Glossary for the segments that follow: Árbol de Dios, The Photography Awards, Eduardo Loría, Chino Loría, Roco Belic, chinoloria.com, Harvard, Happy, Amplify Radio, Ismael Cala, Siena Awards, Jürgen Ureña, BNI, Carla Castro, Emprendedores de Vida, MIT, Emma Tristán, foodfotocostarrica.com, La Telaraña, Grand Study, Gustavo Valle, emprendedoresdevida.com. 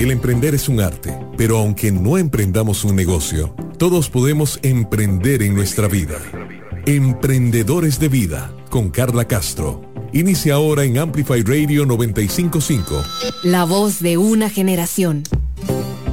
El emprender es un arte, pero aunque no emprendamos un negocio, todos podemos emprender en nuestra vida. Emprendedores de Vida, con Carla Castro. Inicia ahora en Amplify Radio 95.5. La voz de una generación.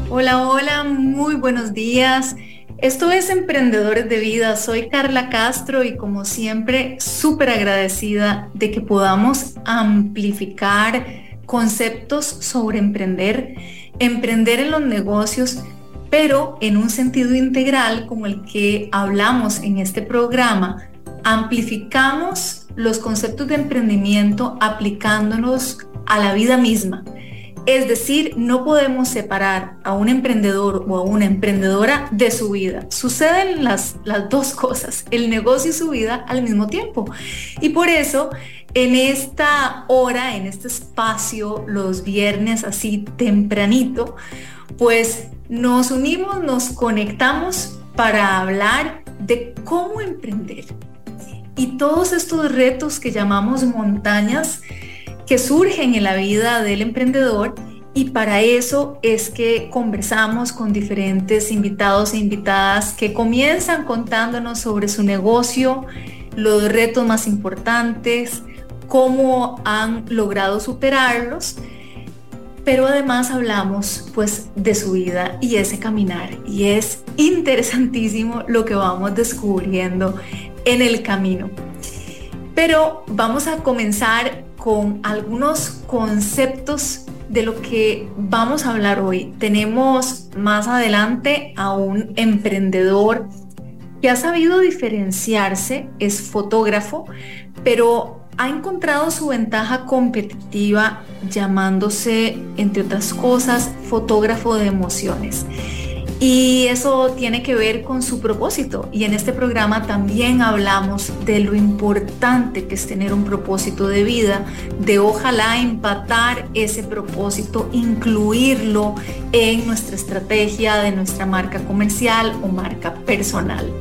Hola, hola, muy buenos días. Esto es Emprendedores de Vida, soy Carla Castro y como siempre súper agradecida de que podamos amplificar conceptos sobre emprender en los negocios, pero en un sentido integral como el que hablamos en este programa. Amplificamos los conceptos de emprendimiento aplicándonos a la vida misma. Es decir, no podemos separar a un emprendedor o a una emprendedora de su vida. Suceden las dos cosas, el negocio y su vida al mismo tiempo. Y por eso, en esta hora, en este espacio, los viernes así tempranito, pues nos unimos, nos conectamos para hablar de cómo emprender. Y todos estos retos que llamamos montañas, que surgen en la vida del emprendedor, y para eso es que conversamos con diferentes invitados e invitadas que comienzan contándonos sobre su negocio, los retos más importantes, cómo han logrado superarlos, pero además hablamos pues de su vida y ese caminar, y es interesantísimo lo que vamos descubriendo en el camino. Pero vamos a comenzar con algunos conceptos de lo que vamos a hablar hoy. Tenemos más adelante a un emprendedor que ha sabido diferenciarse, es fotógrafo, pero ha encontrado su ventaja competitiva llamándose, entre otras cosas, fotógrafo de emociones. Y eso tiene que ver con su propósito, y en este programa también hablamos de lo importante que es tener un propósito de vida, de ojalá empatar ese propósito, incluirlo en nuestra estrategia de nuestra marca comercial o marca personal.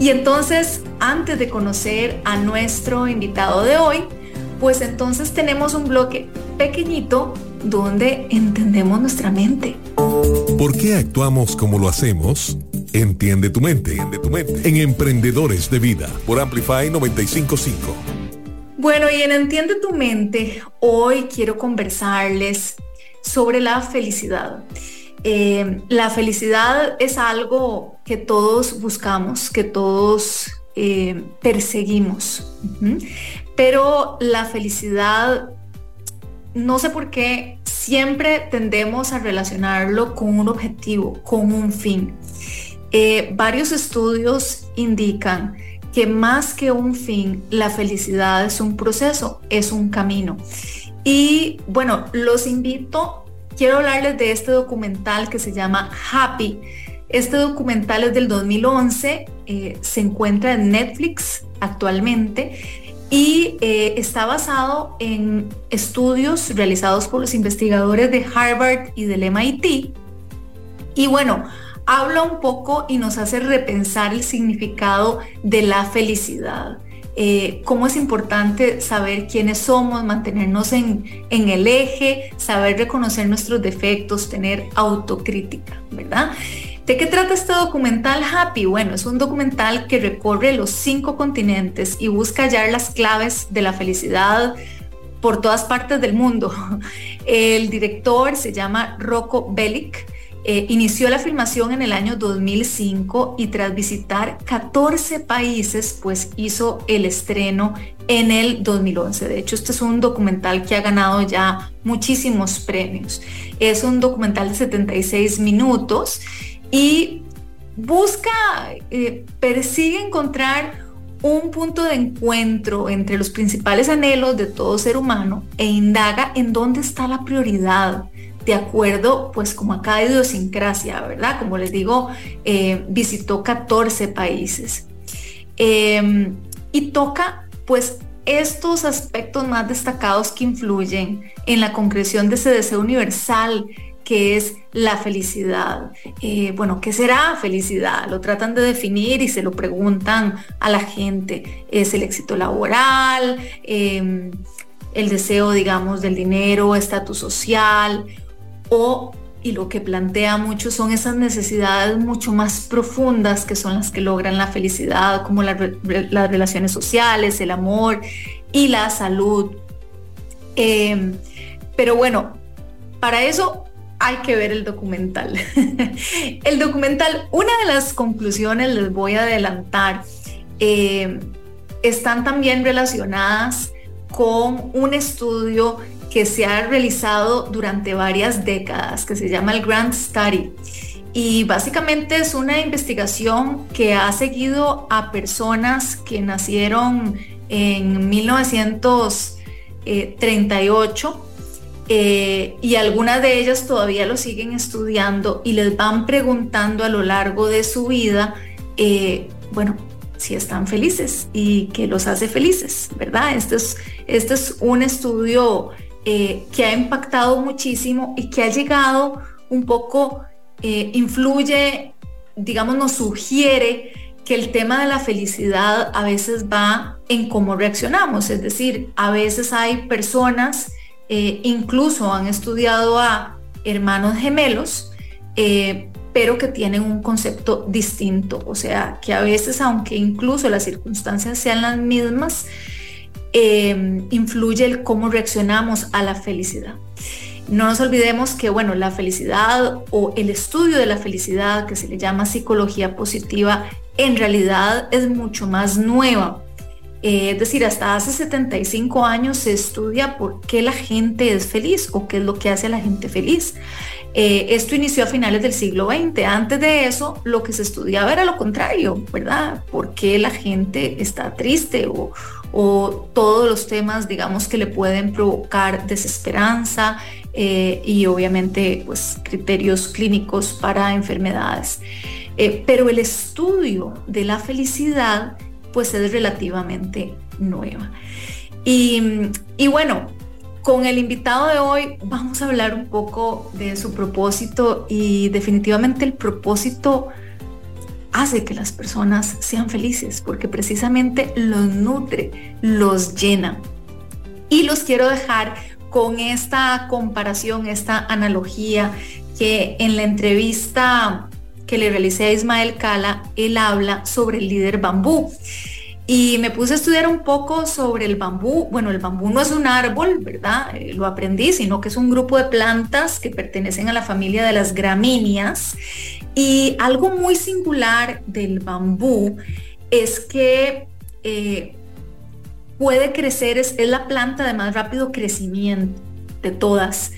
Y entonces, antes de conocer a nuestro invitado de hoy, pues entonces tenemos un bloque pequeñito donde entendemos nuestra mente. ¿Por qué actuamos como lo hacemos? Entiende tu mente. En Emprendedores de Vida, por Amplify 95.5. Bueno, y en Entiende tu mente, hoy quiero conversarles sobre la felicidad. La felicidad es algo que todos buscamos, que todos perseguimos. Pero la felicidad, no sé por qué, siempre tendemos a relacionarlo con un objetivo, con un fin. Varios estudios indican que más que un fin, la felicidad es un proceso, es un camino. Y bueno, los invito, quiero hablarles de este documental que se llama Happy. Este documental es del 2011, se encuentra en Netflix actualmente. Y está basado en estudios realizados por los investigadores de Harvard y del MIT. Y bueno, habla un poco y nos hace repensar el significado de la felicidad. Cómo es importante saber quiénes somos, mantenernos en el eje, saber reconocer nuestros defectos, tener autocrítica, ¿verdad? ¿De qué trata este documental Happy? Bueno, es un documental que recorre los 5 continentes y busca hallar las claves de la felicidad por todas partes del mundo. El director se llama Roco Belic. Inició la filmación en el año 2005 y tras visitar 14 países, pues hizo el estreno en el 2011. De hecho, este es un documental que ha ganado ya muchísimos premios. Es un documental de 76 minutos y busca, persigue encontrar un punto de encuentro entre los principales anhelos de todo ser humano e indaga en dónde está la prioridad. De acuerdo, pues como a cada idiosincrasia, ¿verdad? Como les digo, visitó 14 países. Y toca pues estos aspectos más destacados que influyen en la concreción de ese deseo universal que es la felicidad. Bueno, ¿qué será felicidad? Lo tratan de definir y se lo preguntan a la gente. ¿Es el éxito laboral? El deseo, digamos, del dinero, estatus social, y lo que plantea mucho son esas necesidades mucho más profundas que son las que logran la felicidad, como las relaciones sociales, el amor y la salud. Pero bueno, para eso hay que ver el documental. El documental, una de las conclusiones, les voy a adelantar, están también relacionadas con un estudio que se ha realizado durante varias décadas, que se llama el Grand Study. Y básicamente es una investigación que ha seguido a personas que nacieron en 1938 y algunas de ellas todavía lo siguen estudiando y les van preguntando a lo largo de su vida, si están felices y qué los hace felices, ¿verdad? Este es un estudio que ha impactado muchísimo y que ha llegado un poco, influye, digamos, nos sugiere que el tema de la felicidad a veces va en cómo reaccionamos, es decir, a veces hay personas, incluso han estudiado a hermanos gemelos, pero que tienen un concepto distinto, o sea, que a veces, aunque incluso las circunstancias sean las mismas, influye el cómo reaccionamos a la felicidad. No nos olvidemos que, la felicidad o el estudio de la felicidad, que se le llama psicología positiva, en realidad es mucho más nueva. Es decir, hasta hace 75 años se estudia por qué la gente es feliz o qué es lo que hace a la gente feliz. Esto inició a finales del siglo XX. Antes de eso, lo que se estudiaba era lo contrario, ¿verdad? ¿Por qué la gente está triste o todos los temas, digamos, que le pueden provocar desesperanza y obviamente pues criterios clínicos para enfermedades. Pero el estudio de la felicidad pues es relativamente nueva. Y bueno, con el invitado de hoy vamos a hablar un poco de su propósito y definitivamente el propósito hace que las personas sean felices porque precisamente los nutre, los llena. Y los quiero dejar con esta comparación, esta analogía que en la entrevista que le realicé a Ismael Cala, él habla sobre el líder bambú. Y me puse a estudiar un poco sobre el bambú. Bueno, el bambú no es un árbol, ¿verdad? Lo aprendí, sino que es un grupo de plantas que pertenecen a la familia de las gramíneas. Y algo muy singular del bambú es que puede crecer, es la planta de más rápido crecimiento de todas.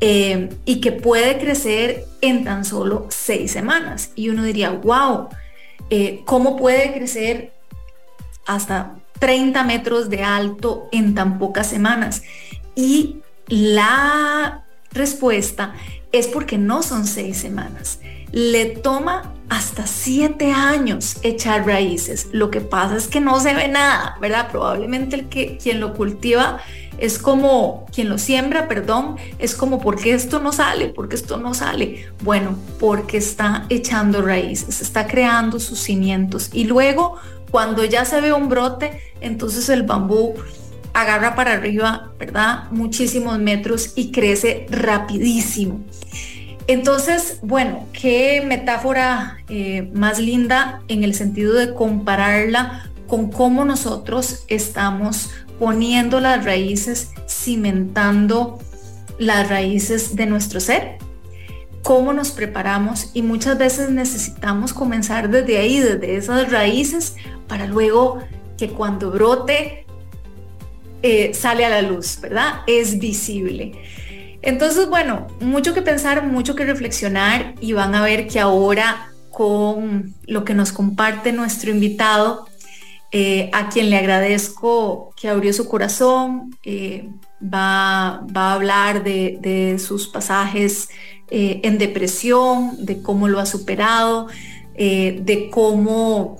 Y que puede crecer en tan solo 6 semanas. Y uno diría, wow, ¿cómo puede crecer hasta 30 metros de alto en tan pocas semanas? Y la respuesta es porque no son 6 semanas. Le toma hasta 7 años echar raíces. Lo que pasa es que no se ve nada, ¿verdad? Probablemente quien lo cultiva es como, quien lo siembra, perdón, es como, ¿por qué esto no sale? ¿Por qué esto no sale? Bueno, porque está echando raíces, está creando sus cimientos. Y luego, cuando ya se ve un brote, entonces el bambú agarra para arriba, ¿verdad? Muchísimos metros y crece rapidísimo. Entonces, bueno, qué metáfora más linda en el sentido de compararla con cómo nosotros estamos poniendo las raíces, cimentando las raíces de nuestro ser, cómo nos preparamos y muchas veces necesitamos comenzar desde ahí, desde esas raíces, para luego que cuando brote sale a la luz, ¿verdad? Es visible. Entonces, bueno, mucho que pensar, mucho que reflexionar y van a ver que ahora con lo que nos comparte nuestro invitado, a quien le agradezco que abrió su corazón, va a hablar de sus pasajes en depresión, de cómo lo ha superado, de cómo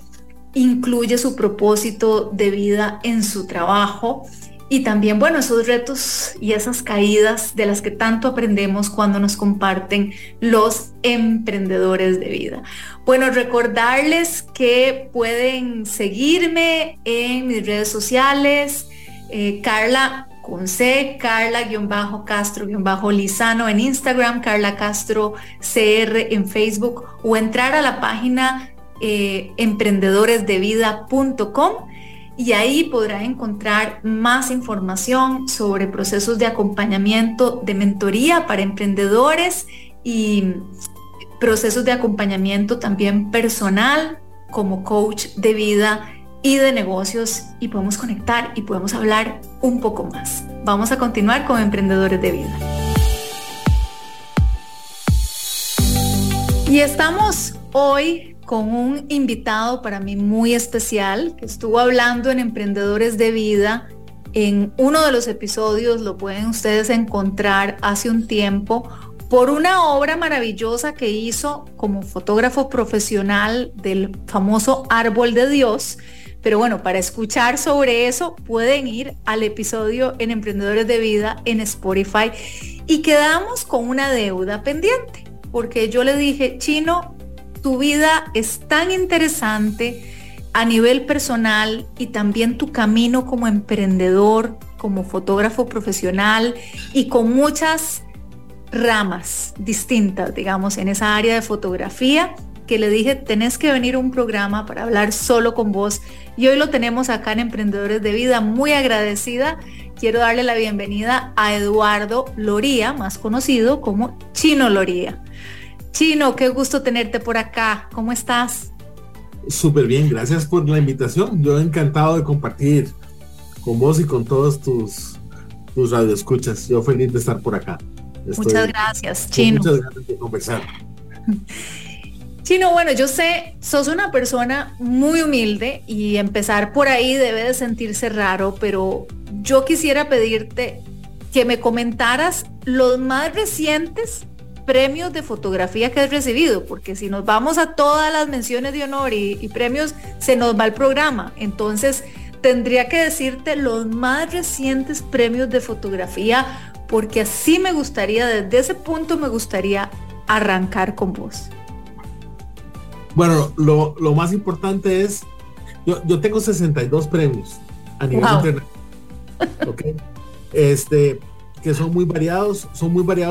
incluye su propósito de vida en su trabajo. Y también, bueno, esos retos y esas caídas de las que tanto aprendemos cuando nos comparten los emprendedores de vida. Bueno, recordarles que pueden seguirme en mis redes sociales, Carla con C, Carla-Castro-Lizano en Instagram, Carla Castro CR en Facebook, o entrar a la página emprendedoresdevida.com, y ahí podrá encontrar más información sobre procesos de acompañamiento, de mentoría para emprendedores y procesos de acompañamiento también personal como coach de vida y de negocios, y podemos conectar y podemos hablar un poco más. Vamos a continuar con Emprendedores de Vida. Y estamos hoy con un invitado para mí muy especial que estuvo hablando en Emprendedores de Vida. En uno de los episodios lo pueden ustedes encontrar hace un tiempo por una obra maravillosa que hizo como fotógrafo profesional del famoso Árbol de Dios. Pero bueno, para escuchar sobre eso pueden ir al episodio en Emprendedores de Vida en Spotify. Y quedamos con una deuda pendiente, porque yo le dije, Chino, tu vida es tan interesante a nivel personal y también tu camino como emprendedor, como fotógrafo profesional y con muchas ramas distintas, digamos, en esa área de fotografía, que le dije, tenés que venir a un programa para hablar solo con vos, y hoy lo tenemos acá en Emprendedores de Vida. Muy agradecida, quiero darle la bienvenida a Eduardo Loría, más conocido como Chino Loría. Chino, qué gusto tenerte por acá, ¿cómo estás? Súper bien, gracias por la invitación, yo encantado de compartir con vos y con todos tus radioescuchas, yo feliz de estar por acá. Muchas gracias, Chino. Muchas gracias por conversar. Chino, bueno, yo sé, sos una persona muy humilde y empezar por ahí debe de sentirse raro, pero yo quisiera pedirte que me comentaras los más recientes premios de fotografía que has recibido, porque si nos vamos a todas las menciones de honor y premios, se nos va el programa. Entonces, tendría que decirte los más recientes premios de fotografía, porque así me gustaría, desde ese punto me gustaría arrancar con vos. Bueno, lo más importante es, yo tengo 62 premios a nivel internacional, ¿okay? Que son muy variados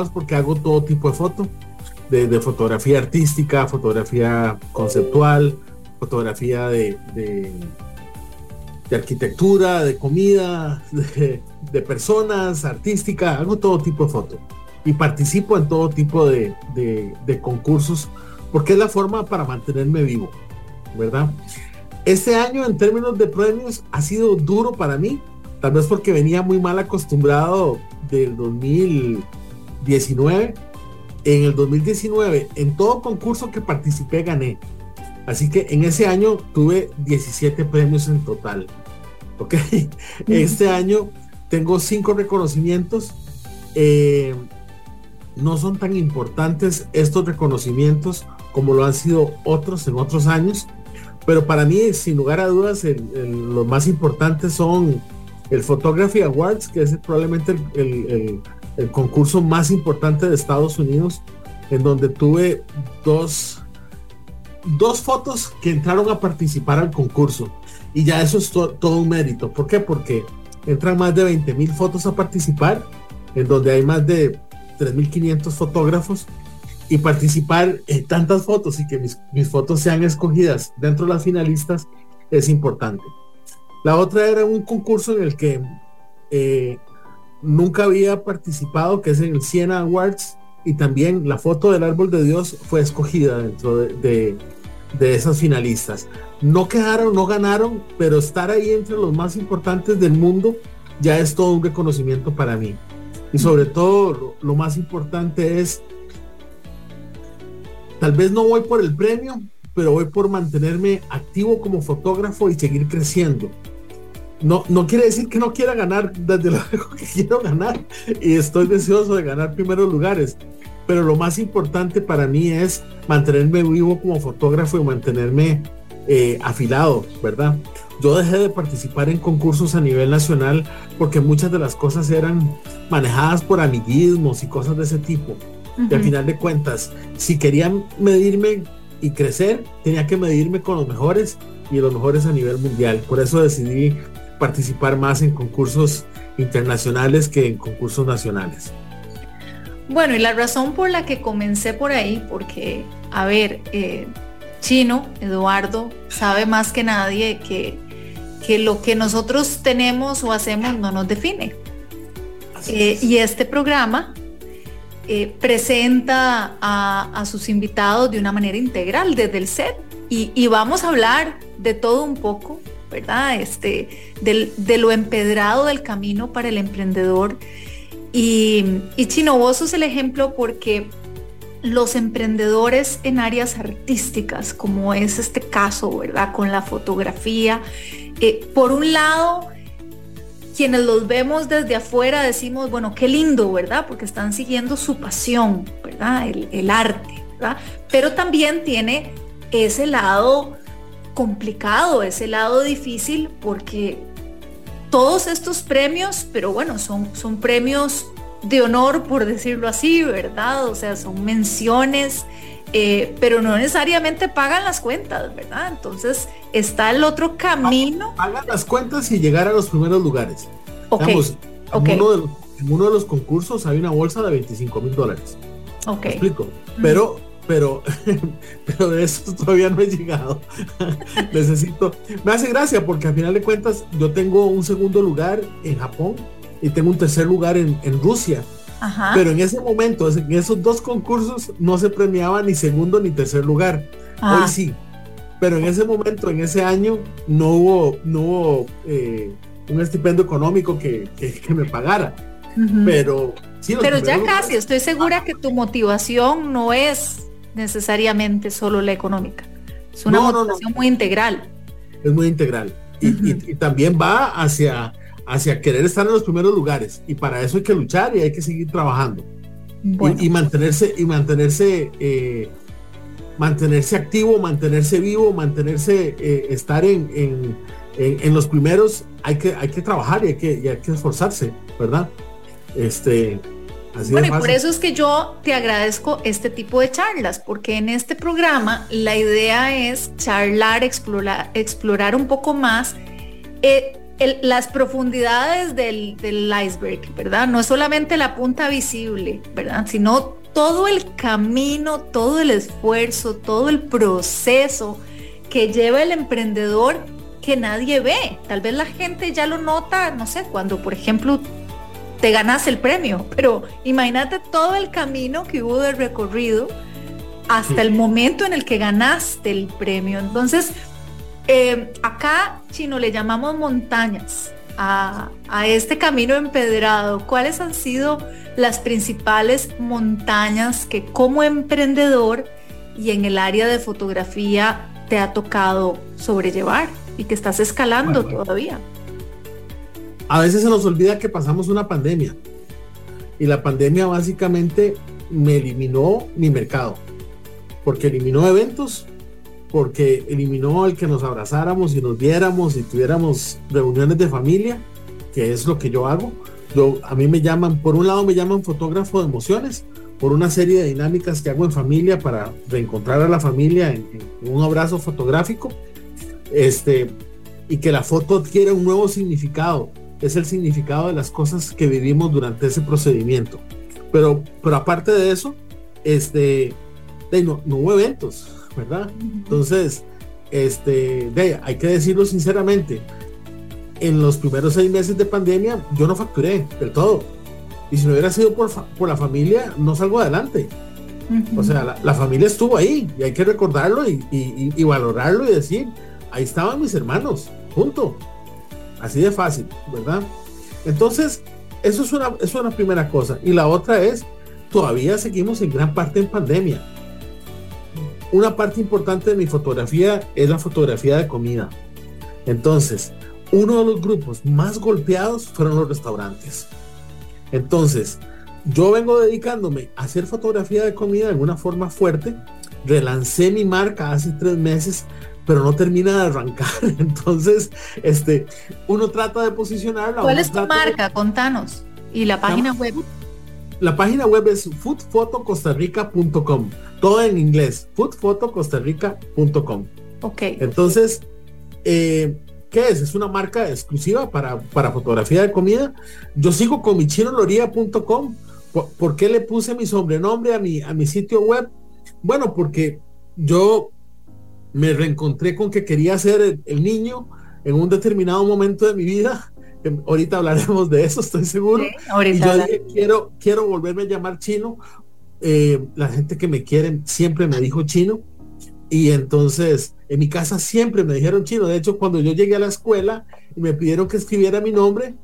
porque hago todo tipo de foto, de fotografía artística, fotografía conceptual, fotografía de arquitectura, de comida, de personas, artística, hago todo tipo de foto y participo en todo tipo de concursos porque es la forma para mantenerme vivo, ¿verdad? Este año en términos de premios ha sido duro para mí, tal vez porque venía muy mal acostumbrado del 2019. En el 2019, en todo concurso que participé gané. Así que en ese año tuve 17 premios en total, ¿ok? Este año tengo 5 reconocimientos. No son tan importantes estos reconocimientos como lo han sido otros en otros años, pero para mí, sin lugar a dudas, los más importantes son el Photography Awards, que es probablemente el concurso más importante de Estados Unidos, en donde tuve dos fotos que entraron a participar al concurso, y ya eso es todo un mérito. ¿Por qué? Porque entran más de 20,000 fotos a participar, en donde hay más de 3,500 fotógrafos, y participar en tantas fotos y que mis fotos sean escogidas dentro de las finalistas es importante. La otra era un concurso en el que nunca había participado, que es en el Siena Awards, y también la foto del Árbol de Dios fue escogida dentro de esas finalistas. No ganaron, pero estar ahí entre los más importantes del mundo ya es todo un reconocimiento para mí. Y sobre todo lo más importante es, tal vez no voy por el premio, pero voy por mantenerme activo como fotógrafo y seguir creciendo. No quiere decir que no quiera ganar, desde luego que quiero ganar y estoy deseoso de ganar primeros lugares, pero lo más importante para mí es mantenerme vivo como fotógrafo y mantenerme afilado, ¿verdad? Yo dejé de participar en concursos a nivel nacional porque muchas de las cosas eran manejadas por amiguismos y cosas de ese tipo. Uh-huh. Y al final de cuentas, si querían medirme y crecer, tenía que medirme con los mejores, y los mejores a nivel mundial. Por eso decidí participar más en concursos internacionales que en concursos nacionales? Bueno, y la razón por la que comencé por ahí, porque, a ver, Chino, Eduardo, sabe más que nadie que lo que nosotros tenemos o hacemos no nos define. Y este programa presenta a sus invitados de una manera integral desde el set, y vamos a hablar de todo un poco, ¿verdad? De lo empedrado del camino para el emprendedor. Y Chino, vos sos el ejemplo, porque los emprendedores en áreas artísticas, como es este caso, ¿verdad? Con la fotografía, por un lado, quienes los vemos desde afuera decimos, bueno, qué lindo, ¿verdad? Porque están siguiendo su pasión, ¿verdad? El arte, ¿verdad? Pero también tiene ese lado complicado, ese lado difícil, porque todos estos premios, pero bueno, son premios de honor, por decirlo así, ¿verdad? O sea, son menciones, pero no necesariamente pagan las cuentas, ¿verdad? Entonces está el otro camino. Pagan las cuentas y llegar a los primeros lugares. Ok. Digamos, okay. En uno de los concursos hay una bolsa de $25,000. Ok. ¿Te explico? Pero de eso todavía no he llegado. Me hace gracia porque al final de cuentas yo tengo un segundo lugar en Japón y tengo un tercer lugar en Rusia. Ajá. Pero en ese momento, en esos dos concursos, no se premiaba ni segundo ni tercer lugar. Ah. Hoy sí. Pero en ese momento, en ese año, no hubo un estipendio económico que me pagara. Uh-huh. Pero ya casi, estoy segura que tu motivación no es necesariamente solo la económica. Es una motivación muy integral. Es muy integral. Y también va hacia querer estar en los primeros lugares, y para eso hay que luchar y hay que seguir trabajando. Bueno. Y mantenerse activo, mantenerse vivo, estar en los primeros. Hay que trabajar y hay que esforzarse, ¿verdad? Así bueno, y por eso es que yo te agradezco este tipo de charlas, porque en este programa la idea es charlar, explorar un poco más las profundidades del iceberg, ¿verdad? No es solamente la punta visible, ¿verdad? Sino todo el camino, todo el esfuerzo, todo el proceso que lleva el emprendedor que nadie ve. Tal vez la gente ya lo nota, no sé, cuando, por ejemplo, te ganas el premio, pero imagínate todo el camino que hubo de recorrido hasta el momento en el que ganaste el premio. Entonces, acá, Chino, le llamamos montañas a este camino empedrado. ¿Cuáles han sido las principales montañas que como emprendedor y en el área de fotografía te ha tocado sobrellevar y que estás escalando todavía? A veces se nos olvida que pasamos una pandemia, y la pandemia básicamente me eliminó mi mercado, porque eliminó eventos, porque eliminó el que nos abrazáramos y nos viéramos y tuviéramos reuniones de familia, que es lo que yo hago. A mí me llaman, por un lado me llaman fotógrafo de emociones, por una serie de dinámicas que hago en familia para reencontrar a la familia en un abrazo fotográfico, y que la foto adquiere un nuevo significado. Es el significado de las cosas que vivimos durante ese procedimiento. Pero aparte de eso, no hubo eventos, ¿verdad? Entonces, hay que decirlo sinceramente, en los primeros 6 meses de pandemia yo no facturé del todo. Y si no hubiera sido por la familia, no salgo adelante. Uh-huh. O sea, la familia estuvo ahí, y hay que recordarlo y valorarlo y decir, ahí estaban mis hermanos, punto. Así de fácil, ¿verdad? Entonces, eso es una primera cosa. Y la otra es, todavía seguimos en gran parte en pandemia. Una parte importante de mi fotografía es la fotografía de comida. Entonces, uno de los grupos más golpeados fueron los restaurantes. Entonces, yo vengo dedicándome a hacer fotografía de comida de una forma fuerte. Relancé mi marca hace 3 meses, pero no termina de arrancar. Entonces, uno trata de posicionarla. ¿Cuál es tu marca? Contanos. ¿Y la página web? La página web es foodfotocostarrica.com. Todo en inglés. foodfotocostarrica.com. Ok. Entonces, ¿Qué es? ¿Es una marca exclusiva para fotografía de comida? Yo sigo con mi chinoloria.com. ¿Por qué le puse mi sobrenombre a mi sitio web? Bueno, porque yo me reencontré con que quería ser el niño en un determinado momento de mi vida. Ahorita hablaremos de eso, estoy seguro. Sí, y yo dije, quiero volverme a llamar Chino. La gente que me quiere siempre me dijo Chino. Y entonces en mi casa siempre me dijeron Chino. De hecho, cuando yo llegué a la escuela y me pidieron que escribiera mi nombre,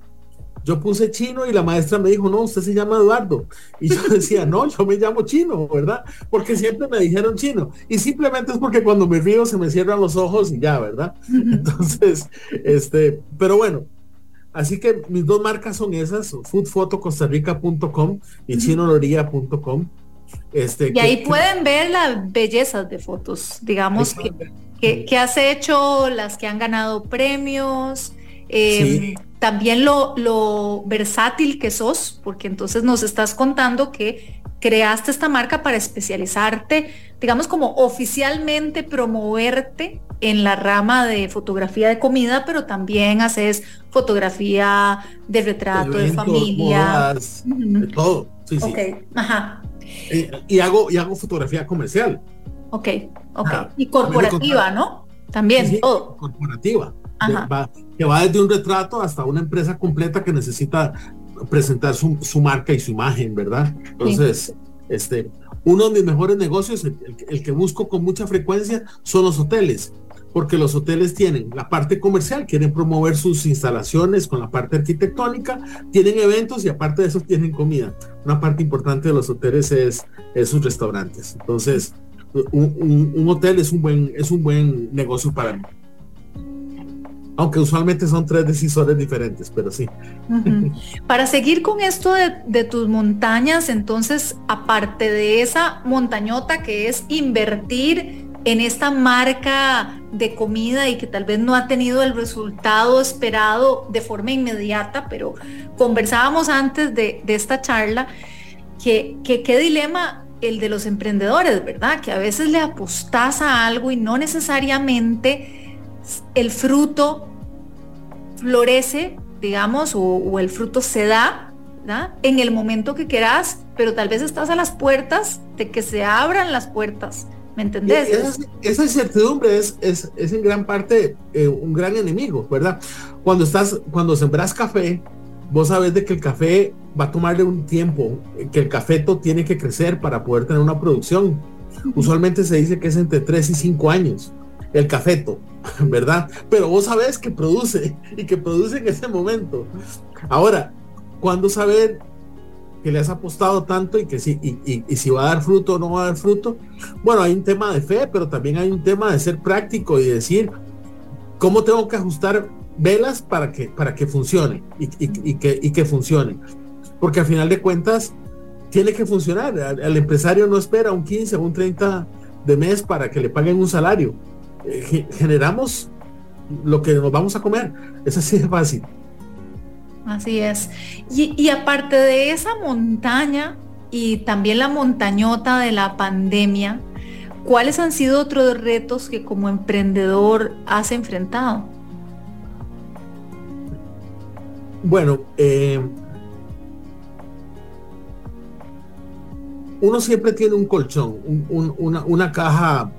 yo puse Chino y la maestra me dijo, no, usted se llama Eduardo. Y yo decía, no, yo me llamo Chino, ¿verdad? Porque siempre me dijeron Chino. Y simplemente es porque cuando me río se me cierran los ojos y ya, ¿verdad? Entonces, pero bueno, así que mis dos marcas son esas, foodfotocostarrica.com y chinoloria.com. Y ahí pueden ver las bellezas de fotos, digamos, que has hecho, las que han ganado premios, sí. También lo versátil que sos, porque entonces nos estás contando que creaste esta marca para especializarte, digamos, como oficialmente promoverte en la rama de fotografía de comida, pero también haces fotografía de retrato, eventos, de familia, modas, de todo. Sí, okay. Sí. Ajá. Y hago fotografía comercial. Ok. Ajá. Y corporativa, ¿no? También, sí, todo. Corporativa. Ajá. Que va desde un retrato hasta una empresa completa que necesita presentar su marca y su imagen, ¿verdad? Entonces, sí. Uno de mis mejores negocios, el que busco con mucha frecuencia, son los hoteles. Porque los hoteles tienen la parte comercial, quieren promover sus instalaciones con la parte arquitectónica, tienen eventos y aparte de eso tienen comida. Una parte importante de los hoteles es sus restaurantes. Entonces, un hotel es un buen negocio para mí. Aunque usualmente son 3 decisores diferentes, pero sí. Uh-huh. Para seguir con esto de tus montañas, entonces, aparte de esa montañota que es invertir en esta marca de comida y que tal vez no ha tenido el resultado esperado de forma inmediata, pero conversábamos antes de esta charla que qué dilema el de los emprendedores, ¿verdad? Que a veces le apostás a algo y no necesariamente el fruto florece, digamos, o el fruto se da, ¿verdad? En el momento que querás, pero tal vez estás a las puertas de que se abran las puertas. ¿Me entendés? Esa incertidumbre es en gran parte un gran enemigo, ¿verdad? Cuando sembras café, vos sabés de que el café va a tomarle un tiempo, que el cafeto tiene que crecer para poder tener una producción. Usualmente se dice que es entre 3 y 5 años, el cafeto, ¿verdad? Pero vos sabés que produce y que produce en ese momento. Ahora, ¿cuándo saber que le has apostado tanto y que si va a dar fruto o no va a dar fruto? Bueno, hay un tema de fe, pero también hay un tema de ser práctico y decir cómo tengo que ajustar velas para que funcione y que funcione, porque al final de cuentas tiene que funcionar. El empresario no espera un 15 o un 30 de mes para que le paguen un salario. Generamos lo que nos vamos a comer, es así de fácil. Así es. Y aparte de esa montaña y también la montañota de la pandemia, ¿cuáles han sido otros retos que como emprendedor has enfrentado? Bueno, uno siempre tiene un colchón, una caja,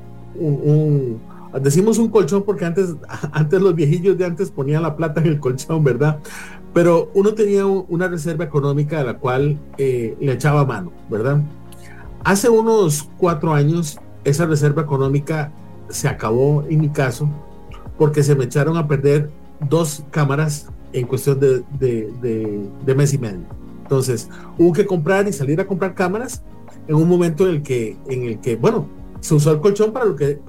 decimos un colchón porque antes los viejillos de antes ponían la plata en el colchón, ¿verdad? Pero uno tenía una reserva económica de la cual le echaba mano, ¿verdad? Hace unos 4 años esa reserva económica se acabó en mi caso porque se me echaron a perder 2 cámaras en cuestión de mes y medio. Entonces hubo que comprar y salir a comprar cámaras en un momento en el que bueno, se usó el colchón para lo que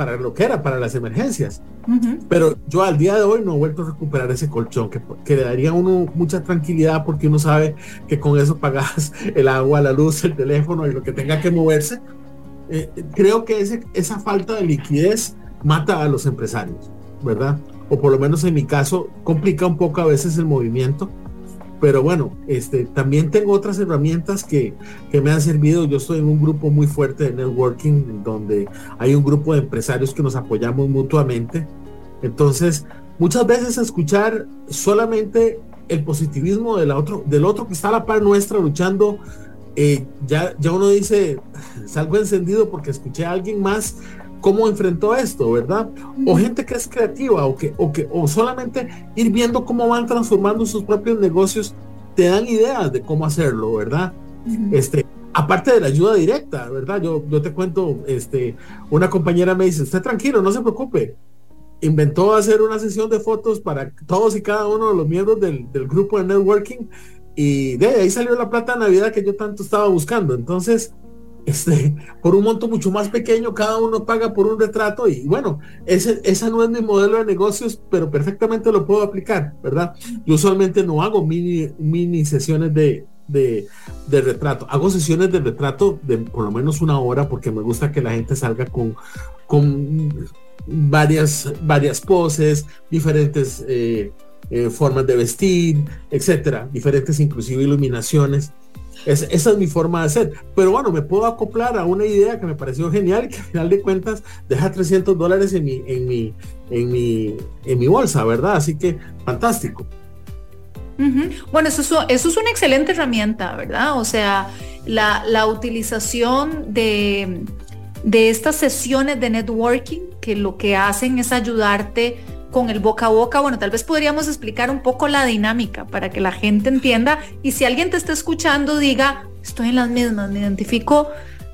era, para las emergencias. Uh-huh. Pero yo al día de hoy no he vuelto a recuperar ese colchón que le daría a uno mucha tranquilidad, porque uno sabe que con eso pagas el agua, la luz, el teléfono y lo que tenga que moverse. Creo que esa falta de liquidez mata a los empresarios, ¿verdad? O por lo menos en mi caso complica un poco a veces el movimiento. Pero bueno, también tengo otras herramientas que me han servido. Yo estoy en un grupo muy fuerte de networking, donde hay un grupo de empresarios que nos apoyamos mutuamente. Entonces, Muchas veces escuchar solamente el positivismo del otro que está a la par nuestra luchando, ya uno dice, salgo encendido porque escuché a alguien más cómo enfrentó esto, ¿verdad? O gente que es creativa o solamente ir viendo cómo van transformando sus propios negocios, te dan ideas de cómo hacerlo, ¿verdad? Uh-huh. Aparte de la ayuda directa, ¿verdad? Yo te cuento, una compañera me dice, usted tranquilo, no se preocupe. Inventó hacer una sesión de fotos para todos y cada uno de los miembros del grupo de networking y de ahí salió la plata de Navidad que yo tanto estaba buscando. Entonces, por un monto mucho más pequeño, cada uno paga por un retrato y bueno, esa no es mi modelo de negocios, pero perfectamente lo puedo aplicar, ¿verdad? Yo usualmente no hago mini sesiones de retrato, hago sesiones de retrato de por lo menos una hora porque me gusta que la gente salga con varias poses, diferentes formas de vestir, etcétera, diferentes inclusive iluminaciones. Esa es mi forma de hacer, pero bueno, me puedo acoplar a una idea que me pareció genial y que al final de cuentas deja $300 en mi bolsa, ¿verdad? Así que fantástico. Uh-huh. Bueno, eso es una excelente herramienta, ¿verdad? O sea, la utilización de estas sesiones de networking que lo que hacen es ayudarte con el boca a boca. Bueno, tal vez podríamos explicar un poco la dinámica para que la gente entienda y si alguien te está escuchando diga, estoy en las mismas, me identifico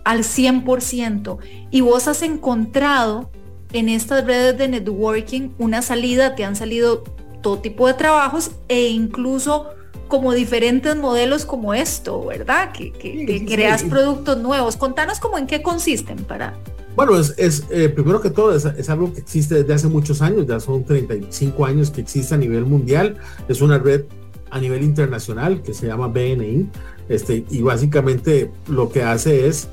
al 100%. Y vos has encontrado en estas redes de networking una salida, te han salido todo tipo de trabajos e incluso como diferentes modelos como esto, ¿verdad? Que creas productos nuevos. Contanos como en qué consisten para... Bueno, es primero que todo, es algo que existe desde hace muchos años, ya son 35 años que existe a nivel mundial, es una red a nivel internacional que se llama BNI, y básicamente lo que hace es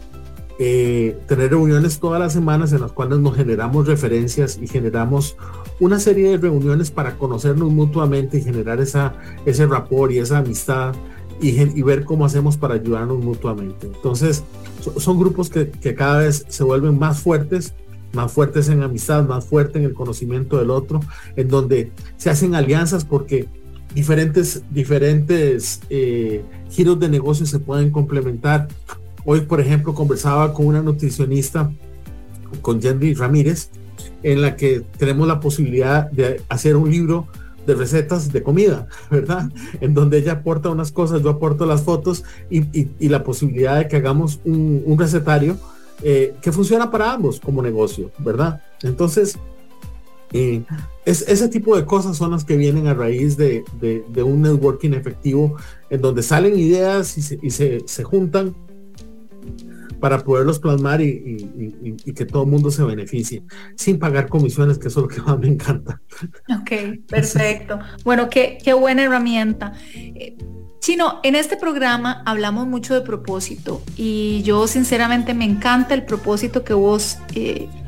tener reuniones todas las semanas en las cuales nos generamos referencias y generamos una serie de reuniones para conocernos mutuamente y generar ese rapport y esa amistad y ver cómo hacemos para ayudarnos mutuamente. Entonces, son grupos que cada vez se vuelven más fuertes en amistad, más fuertes en el conocimiento del otro, en donde se hacen alianzas porque diferentes giros de negocio se pueden complementar. Hoy, por ejemplo, conversaba con una nutricionista, con Yendry Ramírez, en la que tenemos la posibilidad de hacer un libro de recetas de comida, ¿verdad? En donde ella aporta unas cosas, yo aporto las fotos y la posibilidad de que hagamos un recetario que funciona para ambos como negocio, ¿verdad? Entonces, ese tipo de cosas son las que vienen a raíz de un networking efectivo, en donde salen ideas y se juntan para poderlos plasmar y que todo el mundo se beneficie, sin pagar comisiones, que eso es lo que más me encanta. Ok, perfecto. Bueno, qué buena herramienta. Chino, en este programa hablamos mucho de propósito y yo sinceramente me encanta el propósito que vos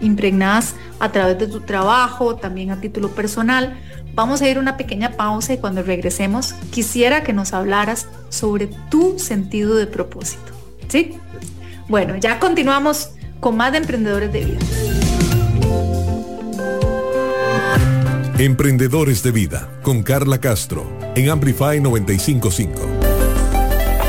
impregnás a través de tu trabajo, también a título personal. Vamos a ir a una pequeña pausa y cuando regresemos quisiera que nos hablaras sobre tu sentido de propósito, ¿sí? Bueno, ya continuamos con más de Emprendedores de Vida. Emprendedores de Vida, con Carla Castro, en Amplify 95.5.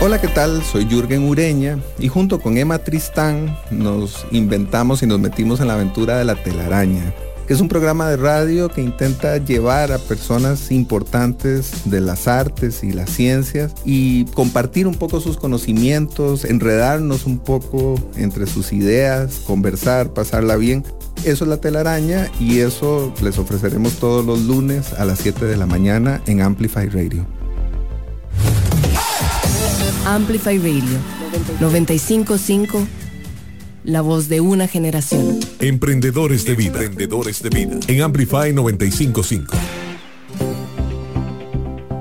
Hola, ¿qué tal? Soy Jürgen Ureña y junto con Emma Tristán nos inventamos y nos metimos en la aventura de La Telaraña, que es un programa de radio que intenta llevar a personas importantes de las artes y las ciencias y compartir un poco sus conocimientos, enredarnos un poco entre sus ideas, conversar, pasarla bien. Eso es La Telaraña y eso les ofreceremos todos los lunes a las 7 de la mañana en Amplify Radio. Amplify Radio 95.5, la voz de una generación. Emprendedores de Vida. Emprendedores de Vida. En Amplify 95.5.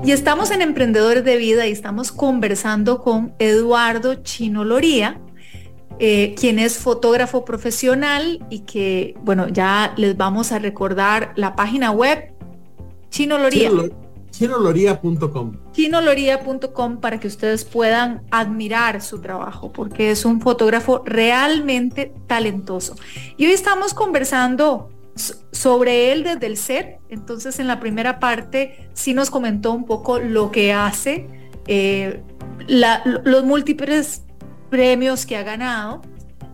Y estamos en Emprendedores de Vida y estamos conversando con Eduardo Chino Loría, quien es fotógrafo profesional y que, bueno, ya les vamos a recordar la página web Chino Loría. chinoloria.com. chinoloria.com, para que ustedes puedan admirar su trabajo, porque es un fotógrafo realmente talentoso. Y hoy estamos conversando sobre él desde el ser. Entonces, en la primera parte sí nos comentó un poco lo que hace, los múltiples premios que ha ganado,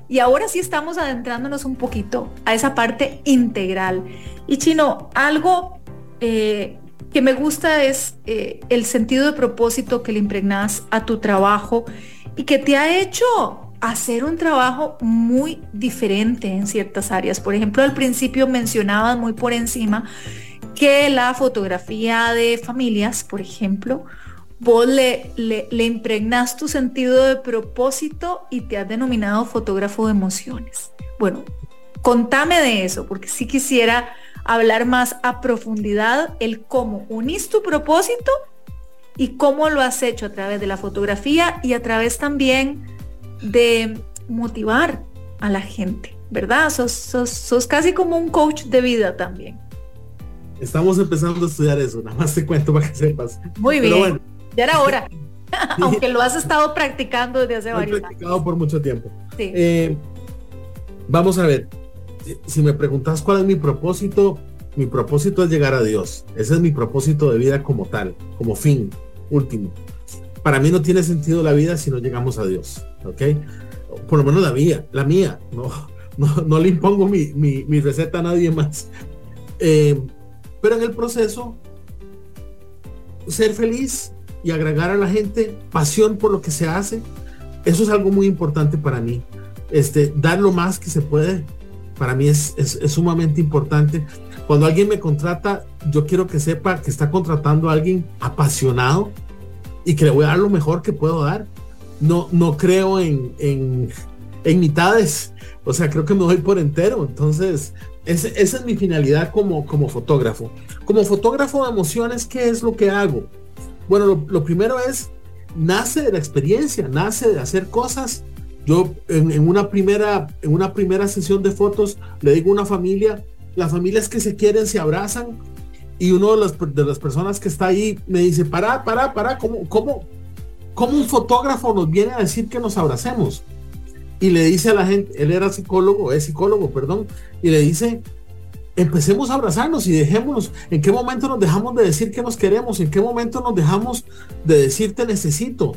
y ahora sí estamos adentrándonos un poquito a esa parte integral. Y Chino, algo que me gusta es el sentido de propósito que le impregnas a tu trabajo y que te ha hecho hacer un trabajo muy diferente en ciertas áreas. Por ejemplo, al principio mencionabas muy por encima que la fotografía de familias, por ejemplo, vos le impregnas tu sentido de propósito y te has denominado fotógrafo de emociones. Bueno, contame de eso, porque sí quisiera hablar más a profundidad el cómo unís tu propósito y cómo lo has hecho a través de la fotografía y a través también de motivar a la gente, ¿verdad? Sos casi como un coach de vida también. Estamos empezando a estudiar eso, nada más te cuento para que sepas. Muy bien. Pero bueno, ya era hora, aunque lo has estado practicando desde hace varios años. Lo he practicado por mucho tiempo. Sí. Vamos a ver, si me preguntas cuál es mi propósito es llegar a Dios. Ese es mi propósito de vida como tal, como fin último. Para mí no tiene sentido la vida si no llegamos a Dios, ¿ok? Por lo menos la mía, no le impongo mi receta a nadie más. Pero en el proceso, ser feliz y agregar a la gente pasión por lo que se hace, eso es algo muy importante para mí. Dar lo más que se puede, para mí es sumamente importante. Cuando alguien me contrata, yo quiero que sepa que está contratando a alguien apasionado y que le voy a dar lo mejor que puedo dar. No creo en mitades, o sea, creo que me doy por entero. Entonces, esa es mi finalidad como fotógrafo. Como fotógrafo de emociones, ¿qué es lo que hago? Bueno, lo primero nace de la experiencia, nace de hacer cosas. Yo en una primera sesión de fotos le digo a una familia, las familias que se quieren se abrazan, y uno de las personas que está ahí me dice, para, ¿cómo un fotógrafo nos viene a decir que nos abracemos? Y le dice a la gente, él era psicólogo, es psicólogo, perdón, y le dice, empecemos a abrazarnos y dejémonos. ¿En qué momento nos dejamos de decir que nos queremos? ¿En qué momento nos dejamos de decir te necesito?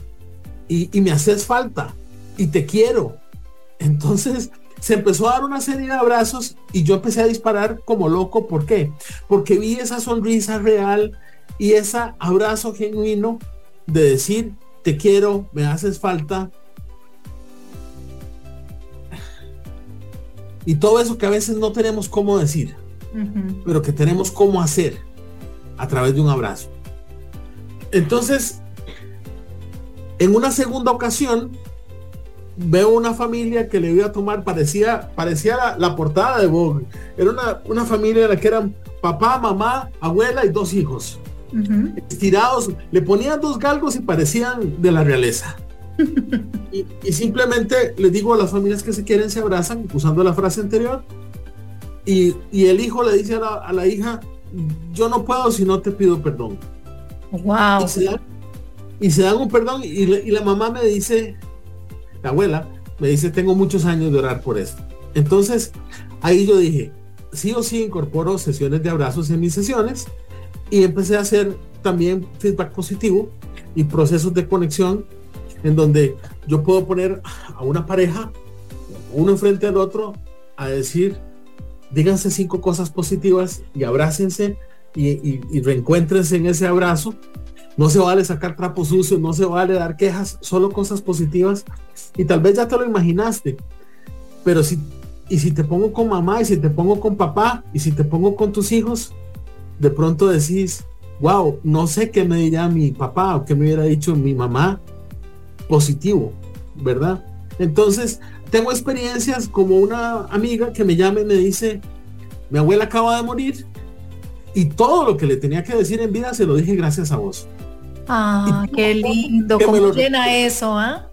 Y me haces falta, y te quiero. Entonces se empezó a dar una serie de abrazos y yo empecé a disparar como loco. ¿Por qué? Porque vi esa sonrisa real y ese abrazo genuino de decir te quiero, me haces falta. Y todo eso que a veces no tenemos cómo decir, uh-huh, pero que tenemos cómo hacer a través de un abrazo. Entonces, en una segunda ocasión, veo una familia que le iba a tomar, parecía la portada de Vogue. Era una familia en la que eran papá, mamá, abuela y dos hijos, uh-huh, estirados. Le ponían dos galgos y parecían de la realeza. Y simplemente les digo a las familias que se quieren se abrazan, usando la frase anterior, y el hijo le dice a la hija, yo no puedo si no te pido perdón. Wow. Y se dan un perdón, y la mamá me dice, la abuela me dice, tengo muchos años de orar por esto. Entonces ahí yo dije, sí o sí incorporo sesiones de abrazos en mis sesiones, y empecé a hacer también feedback positivo y procesos de conexión, en donde yo puedo poner a una pareja, uno enfrente al otro, a decir, díganse 5 cosas positivas y abrácense y reencuéntrense en ese abrazo. No se vale sacar trapos sucios, no se vale dar quejas, solo cosas positivas. Y tal vez ya te lo imaginaste, pero si te pongo con mamá, y si te pongo con papá, y si te pongo con tus hijos, de pronto decís, wow, no sé qué me diría mi papá o qué me hubiera dicho mi mamá positivo, ¿verdad? Entonces, tengo experiencias como una amiga que me llama y me dice, mi abuela acaba de morir y todo lo que le tenía que decir en vida se lo dije gracias a vos. Ah, qué lindo, cómo llena eso, ¿ah?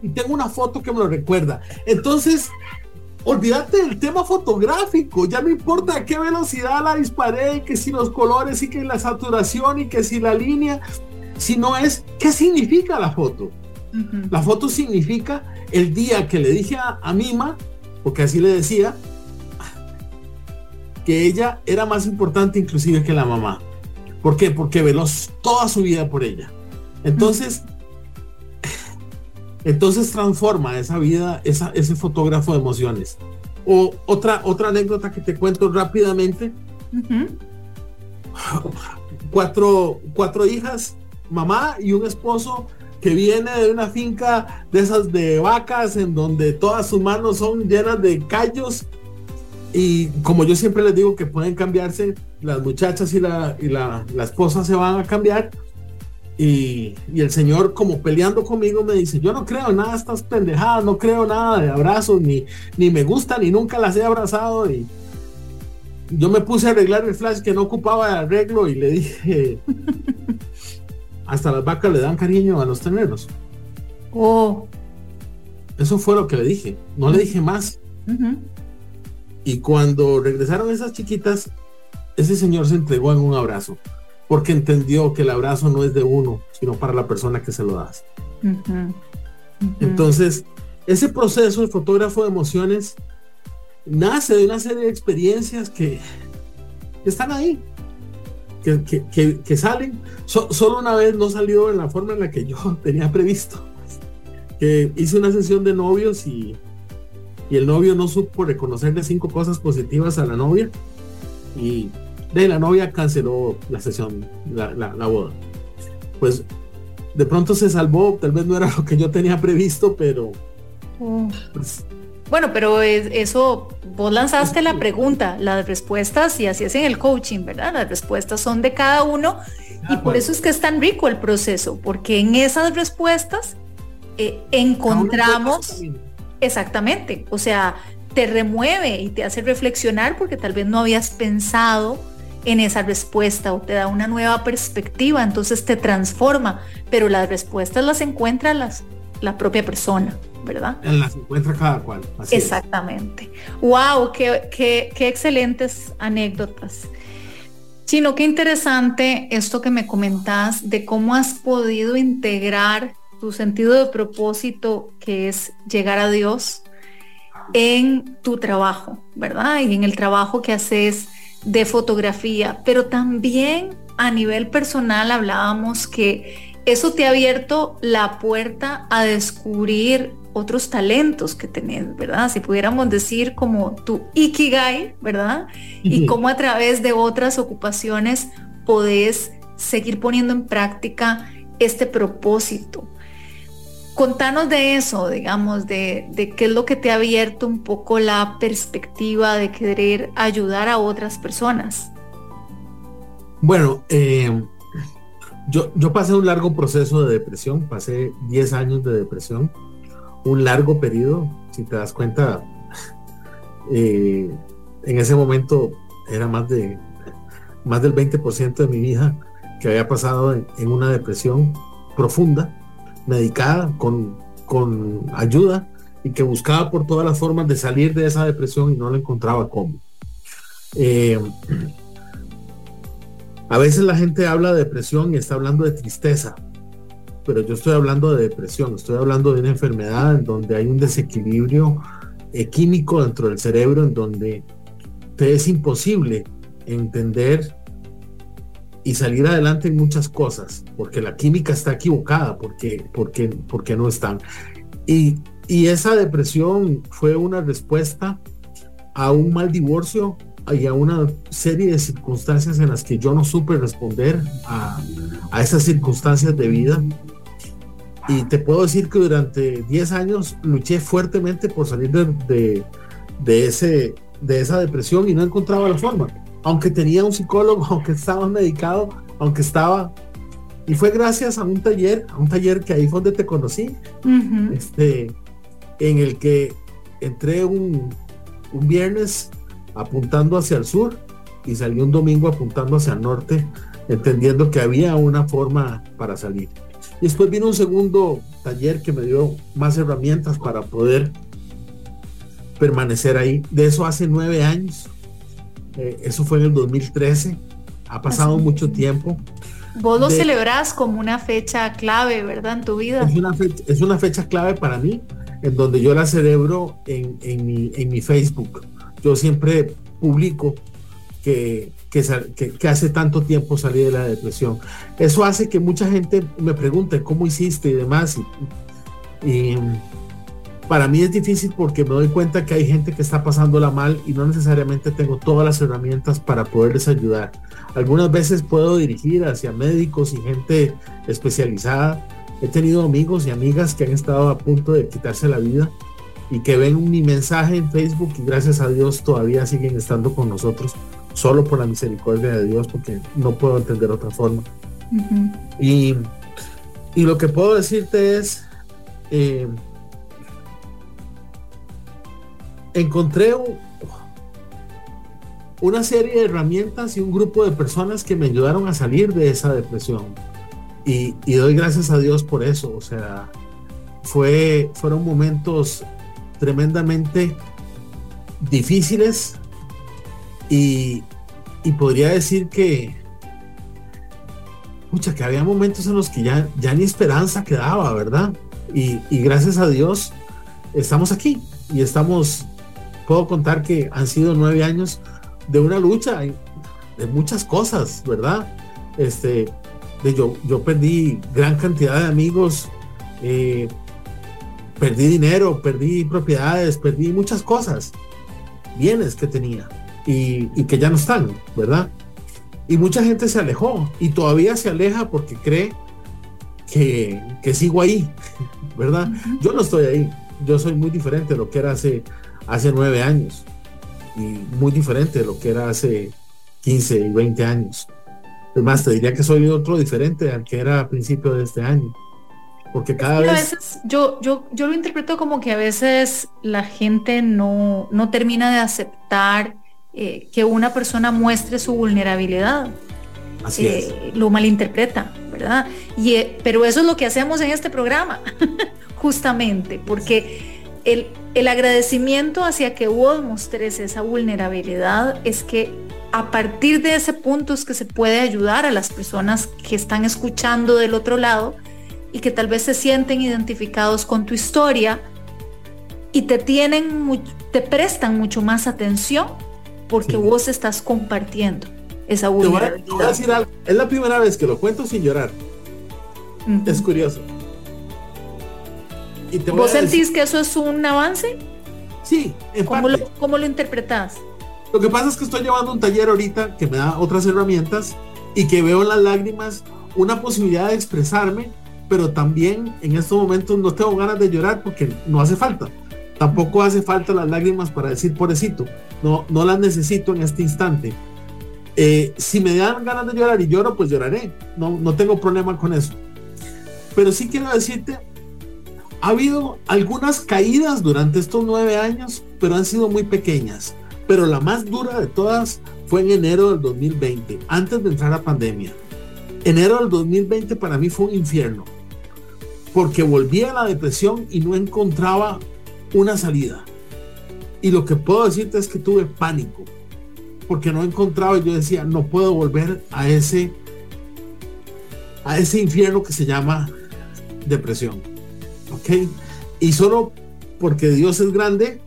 Y tengo una foto que me lo recuerda. Entonces, olvídate del tema fotográfico, ya no importa a qué velocidad la disparé, que si los colores y que la saturación y que si la línea, sino es qué significa la foto. La foto significa el día que le dije a Mima, porque así le decía, que ella era más importante inclusive que la mamá. ¿Por qué? Porque veló toda su vida por ella. Entonces transforma esa vida, ese fotógrafo de emociones. O otra anécdota que te cuento rápidamente. Uh-huh. Cuatro hijas, mamá y un esposo que viene de una finca de esas de vacas en donde todas sus manos son llenas de callos, y como yo siempre les digo que pueden cambiarse, las muchachas y la esposa se van a cambiar, y el señor como peleando conmigo me dice: yo no creo nada de estas pendejadas, no creo nada de abrazos, ni me gusta, ni nunca las he abrazado. Y yo me puse a arreglar el flash que no ocupaba de arreglo y le dije: hasta las vacas le dan cariño a los terneros. Oh. Eso fue lo que le dije, no le dije más. Uh-huh. Y cuando regresaron esas chiquitas, ese señor se entregó en un abrazo, porque entendió que el abrazo no es de uno, sino para la persona que se lo das. Uh-huh. Uh-huh. Entonces, ese proceso del fotógrafo de emociones nace de una serie de experiencias que están ahí, que salen. Solo una vez no salió en la forma en la que yo tenía previsto. Hice una sesión de novios y el novio no supo reconocerle 5 cosas positivas a la novia, y de la novia canceló la sesión, la boda. Pues de pronto se salvó, tal vez no era lo que yo tenía previsto, pero... Pues, bueno, pero eso, vos lanzaste la pregunta, las respuestas, y así es en el coaching, ¿verdad? Las respuestas son de cada uno, y por eso es que es tan rico el proceso, porque en esas respuestas encontramos... Exactamente, o sea, te remueve y te hace reflexionar, porque tal vez no habías pensado en esa respuesta, o te da una nueva perspectiva, entonces te transforma, pero las respuestas las encuentra la propia persona, ¿verdad? Las encuentra cada cual. Así exactamente. Es. ¡Wow! ¡Qué excelentes anécdotas! Chino, qué interesante esto que me comentás de cómo has podido integrar tu sentido de propósito, que es llegar a Dios, en tu trabajo, ¿verdad? Y en el trabajo que haces de fotografía, pero también a nivel personal hablábamos que eso te ha abierto la puerta a descubrir otros talentos que tenés, ¿verdad? Si pudiéramos decir como tu Ikigai, ¿verdad? Y cómo a través de otras ocupaciones podés seguir poniendo en práctica este propósito. Contanos de eso, digamos, de qué es lo que te ha abierto un poco la perspectiva de querer ayudar a otras personas. Bueno, yo pasé un largo proceso de depresión, pasé 10 años de depresión, un largo periodo, si te das cuenta, en ese momento era más del 20% de mi vida que había pasado en una depresión profunda, medicada, con ayuda, y que buscaba por todas las formas de salir de esa depresión y no la encontraba cómo. A veces la gente habla de depresión y está hablando de tristeza, pero yo estoy hablando de depresión, estoy hablando de una enfermedad en donde hay un desequilibrio químico dentro del cerebro, en donde te es imposible entender y salir adelante en muchas cosas, porque la química está equivocada, porque no están. Y esa depresión fue una respuesta a un mal divorcio y a una serie de circunstancias en las que yo no supe responder a esas circunstancias de vida. Y te puedo decir que durante 10 años luché fuertemente por salir de esa depresión y no encontraba la forma. Aunque tenía un psicólogo, aunque estaba medicado, y fue gracias a un taller que ahí fue donde te conocí, uh-huh. En el que entré un viernes apuntando hacia el sur y salí un domingo apuntando hacia el norte, entendiendo que había una forma para salir. Y después vino un segundo taller que me dio más herramientas para poder permanecer ahí. De eso hace 9 años. Eso fue en el 2013. Ha pasado mucho tiempo. Vos lo celebrás como una fecha clave, ¿verdad? En tu vida. Es una fecha clave para mí, en donde yo la celebro en mi Facebook. Yo siempre publico que hace tanto tiempo salí de la depresión. Eso hace que mucha gente me pregunte cómo hiciste y demás, y para mí es difícil porque me doy cuenta que hay gente que está pasándola mal y no necesariamente tengo todas las herramientas para poderles ayudar. Algunas veces puedo dirigir hacia médicos y gente especializada. He tenido amigos y amigas que han estado a punto de quitarse la vida y que ven mi mensaje en Facebook y gracias a Dios todavía siguen estando con nosotros, solo por la misericordia de Dios, porque no puedo entender otra forma. Uh-huh. Y lo que puedo decirte es... encontré una serie de herramientas y un grupo de personas que me ayudaron a salir de esa depresión y doy gracias a Dios por eso. O sea, fueron momentos tremendamente difíciles y podría decir que había momentos en los que ya ni esperanza quedaba, ¿verdad? Y gracias a Dios estamos aquí y puedo contar que han sido 9 años de una lucha, de muchas cosas, ¿verdad? Yo perdí gran cantidad de amigos, perdí dinero, perdí propiedades, perdí muchas cosas, bienes que tenía y que ya no están, ¿verdad? Y mucha gente se alejó y todavía se aleja porque cree que sigo ahí, ¿verdad? Uh-huh. Yo no estoy ahí, yo soy muy diferente de lo que era hace 9 años y muy diferente de lo que era hace 15 y 20 años. Es más, te diría que soy otro diferente al que era a principio de este año, porque cada vez... A veces yo lo interpreto como que a veces la gente no termina de aceptar que una persona muestre su vulnerabilidad. Así es. Lo malinterpreta, ¿verdad? Pero eso es lo que hacemos en este programa, justamente, porque el agradecimiento hacia que vos mostres esa vulnerabilidad es que a partir de ese punto es que se puede ayudar a las personas que están escuchando del otro lado y que tal vez se sienten identificados con tu historia y te prestan mucho más atención porque sí, vos estás compartiendo esa vulnerabilidad. Te voy a decir algo, es la primera vez que lo cuento sin llorar. Uh-huh. Es curioso. ¿Vos sentís que eso es un avance? Sí, en parte. ¿Cómo lo interpretás? Lo que pasa es que estoy llevando un taller ahorita que me da otras herramientas y que veo en las lágrimas una posibilidad de expresarme, pero también en estos momentos no tengo ganas de llorar porque no hace falta. Tampoco hace falta las lágrimas para decir pobrecito, no las necesito en este instante. Si me dan ganas de llorar y lloro, pues lloraré, no tengo problema con eso. Pero sí quiero decirte, ha habido algunas caídas durante estos 9 años, pero han sido muy pequeñas. Pero la más dura de todas fue en enero del 2020, antes de entrar a pandemia. Enero del 2020 para mí fue un infierno, porque volví a la depresión y no encontraba una salida. Y lo que puedo decirte es que tuve pánico, porque no encontraba, yo decía, no puedo volver a ese infierno que se llama depresión. Okay. Y solo porque Dios es grande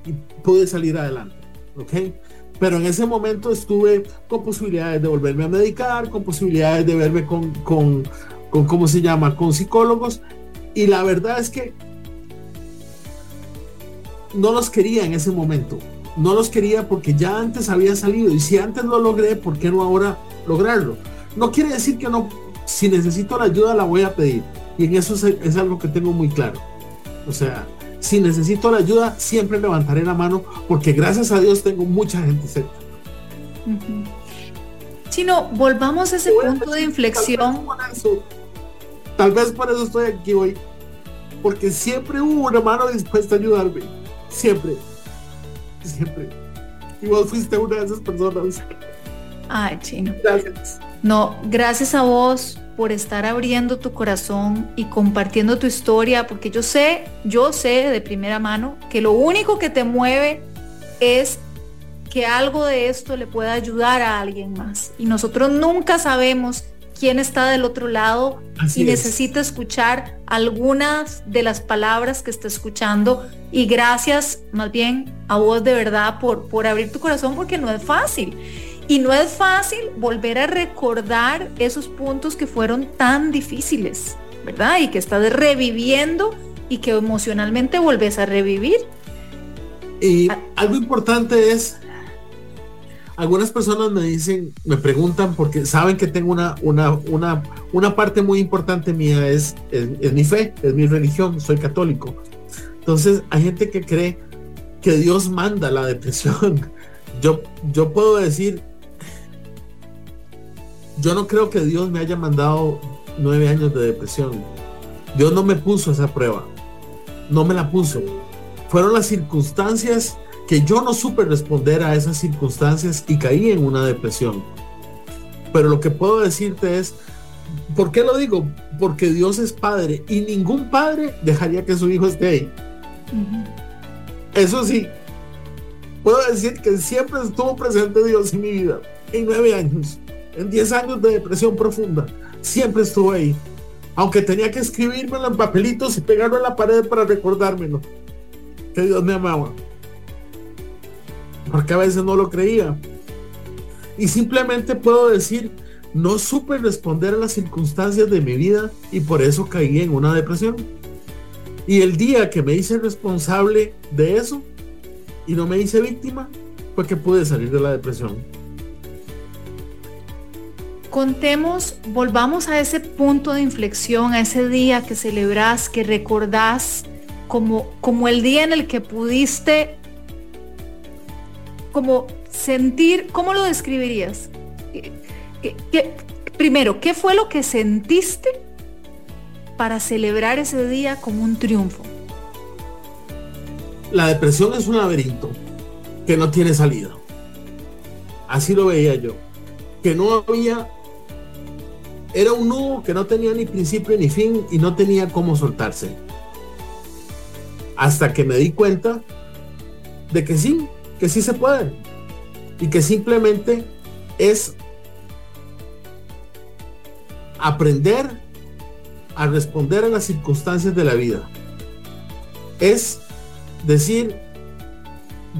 pude salir adelante, okay. Pero en ese momento estuve con posibilidades de volverme a medicar, con posibilidades de verme con ¿cómo se llama?, con psicólogos, y la verdad es que no los quería en ese momento, no los quería porque ya antes había salido, y si antes lo logré, ¿por qué no ahora lograrlo? No quiere decir que no, si necesito la ayuda la voy a pedir, y en eso es algo que tengo muy claro. O sea, si necesito la ayuda, siempre levantaré la mano, porque gracias a Dios tengo mucha gente cerca. Uh-huh. Chino, volvamos a ese punto de inflexión. Tal vez por eso estoy aquí hoy, porque siempre hubo una mano dispuesta a ayudarme. Siempre. Siempre. Y vos fuiste una de esas personas. Ay, Chino. Gracias. No, gracias a vos por estar abriendo tu corazón y compartiendo tu historia, porque yo sé de primera mano que lo único que te mueve es que algo de esto le pueda ayudar a alguien más. Y nosotros nunca sabemos quién está del otro lado y necesita escuchar algunas de las palabras que está escuchando. Y gracias más bien a vos de verdad por abrir tu corazón, porque no es fácil. Y no es fácil volver a recordar esos puntos que fueron tan difíciles, ¿verdad? Y que estás reviviendo y que emocionalmente volvés a revivir. Y algo importante es, algunas personas me dicen, me preguntan, porque saben que tengo una parte muy importante mía, es mi fe, es mi religión, soy católico. Entonces hay gente que cree que Dios manda la depresión. Yo puedo decir, yo no creo que Dios me haya mandado 9 años de depresión. Dios no me puso esa prueba, no me la puso. Fueron las circunstancias que yo no supe responder a esas circunstancias y caí en una depresión. Pero lo que puedo decirte es, ¿por qué lo digo? Porque Dios es padre y ningún padre dejaría que su hijo esté ahí. Uh-huh. Eso sí, puedo decir que siempre estuvo presente Dios en mi vida, en 9 años, en 10 años de depresión profunda, siempre estuvo ahí. Aunque tenía que escribírmelo en papelitos y pegarlo en la pared para recordármelo, que Dios me amaba, porque a veces no lo creía. Y simplemente puedo decir, no supe responder a las circunstancias de mi vida y por eso caí en una depresión. Y el día que me hice responsable de eso y no me hice víctima, fue que pude salir de la depresión. Volvamos a ese punto de inflexión, a ese día que celebrás, que recordás como el día en el que pudiste como sentir. ¿Cómo lo describirías? Primero, ¿qué fue lo que sentiste para celebrar ese día como un triunfo? La depresión es un laberinto que no tiene salida. Así lo veía yo, que no había, era un nudo que no tenía ni principio ni fin y no tenía cómo soltarse. Hasta que me di cuenta de que sí se puede, y que simplemente es aprender a responder a las circunstancias de la vida. Es decir,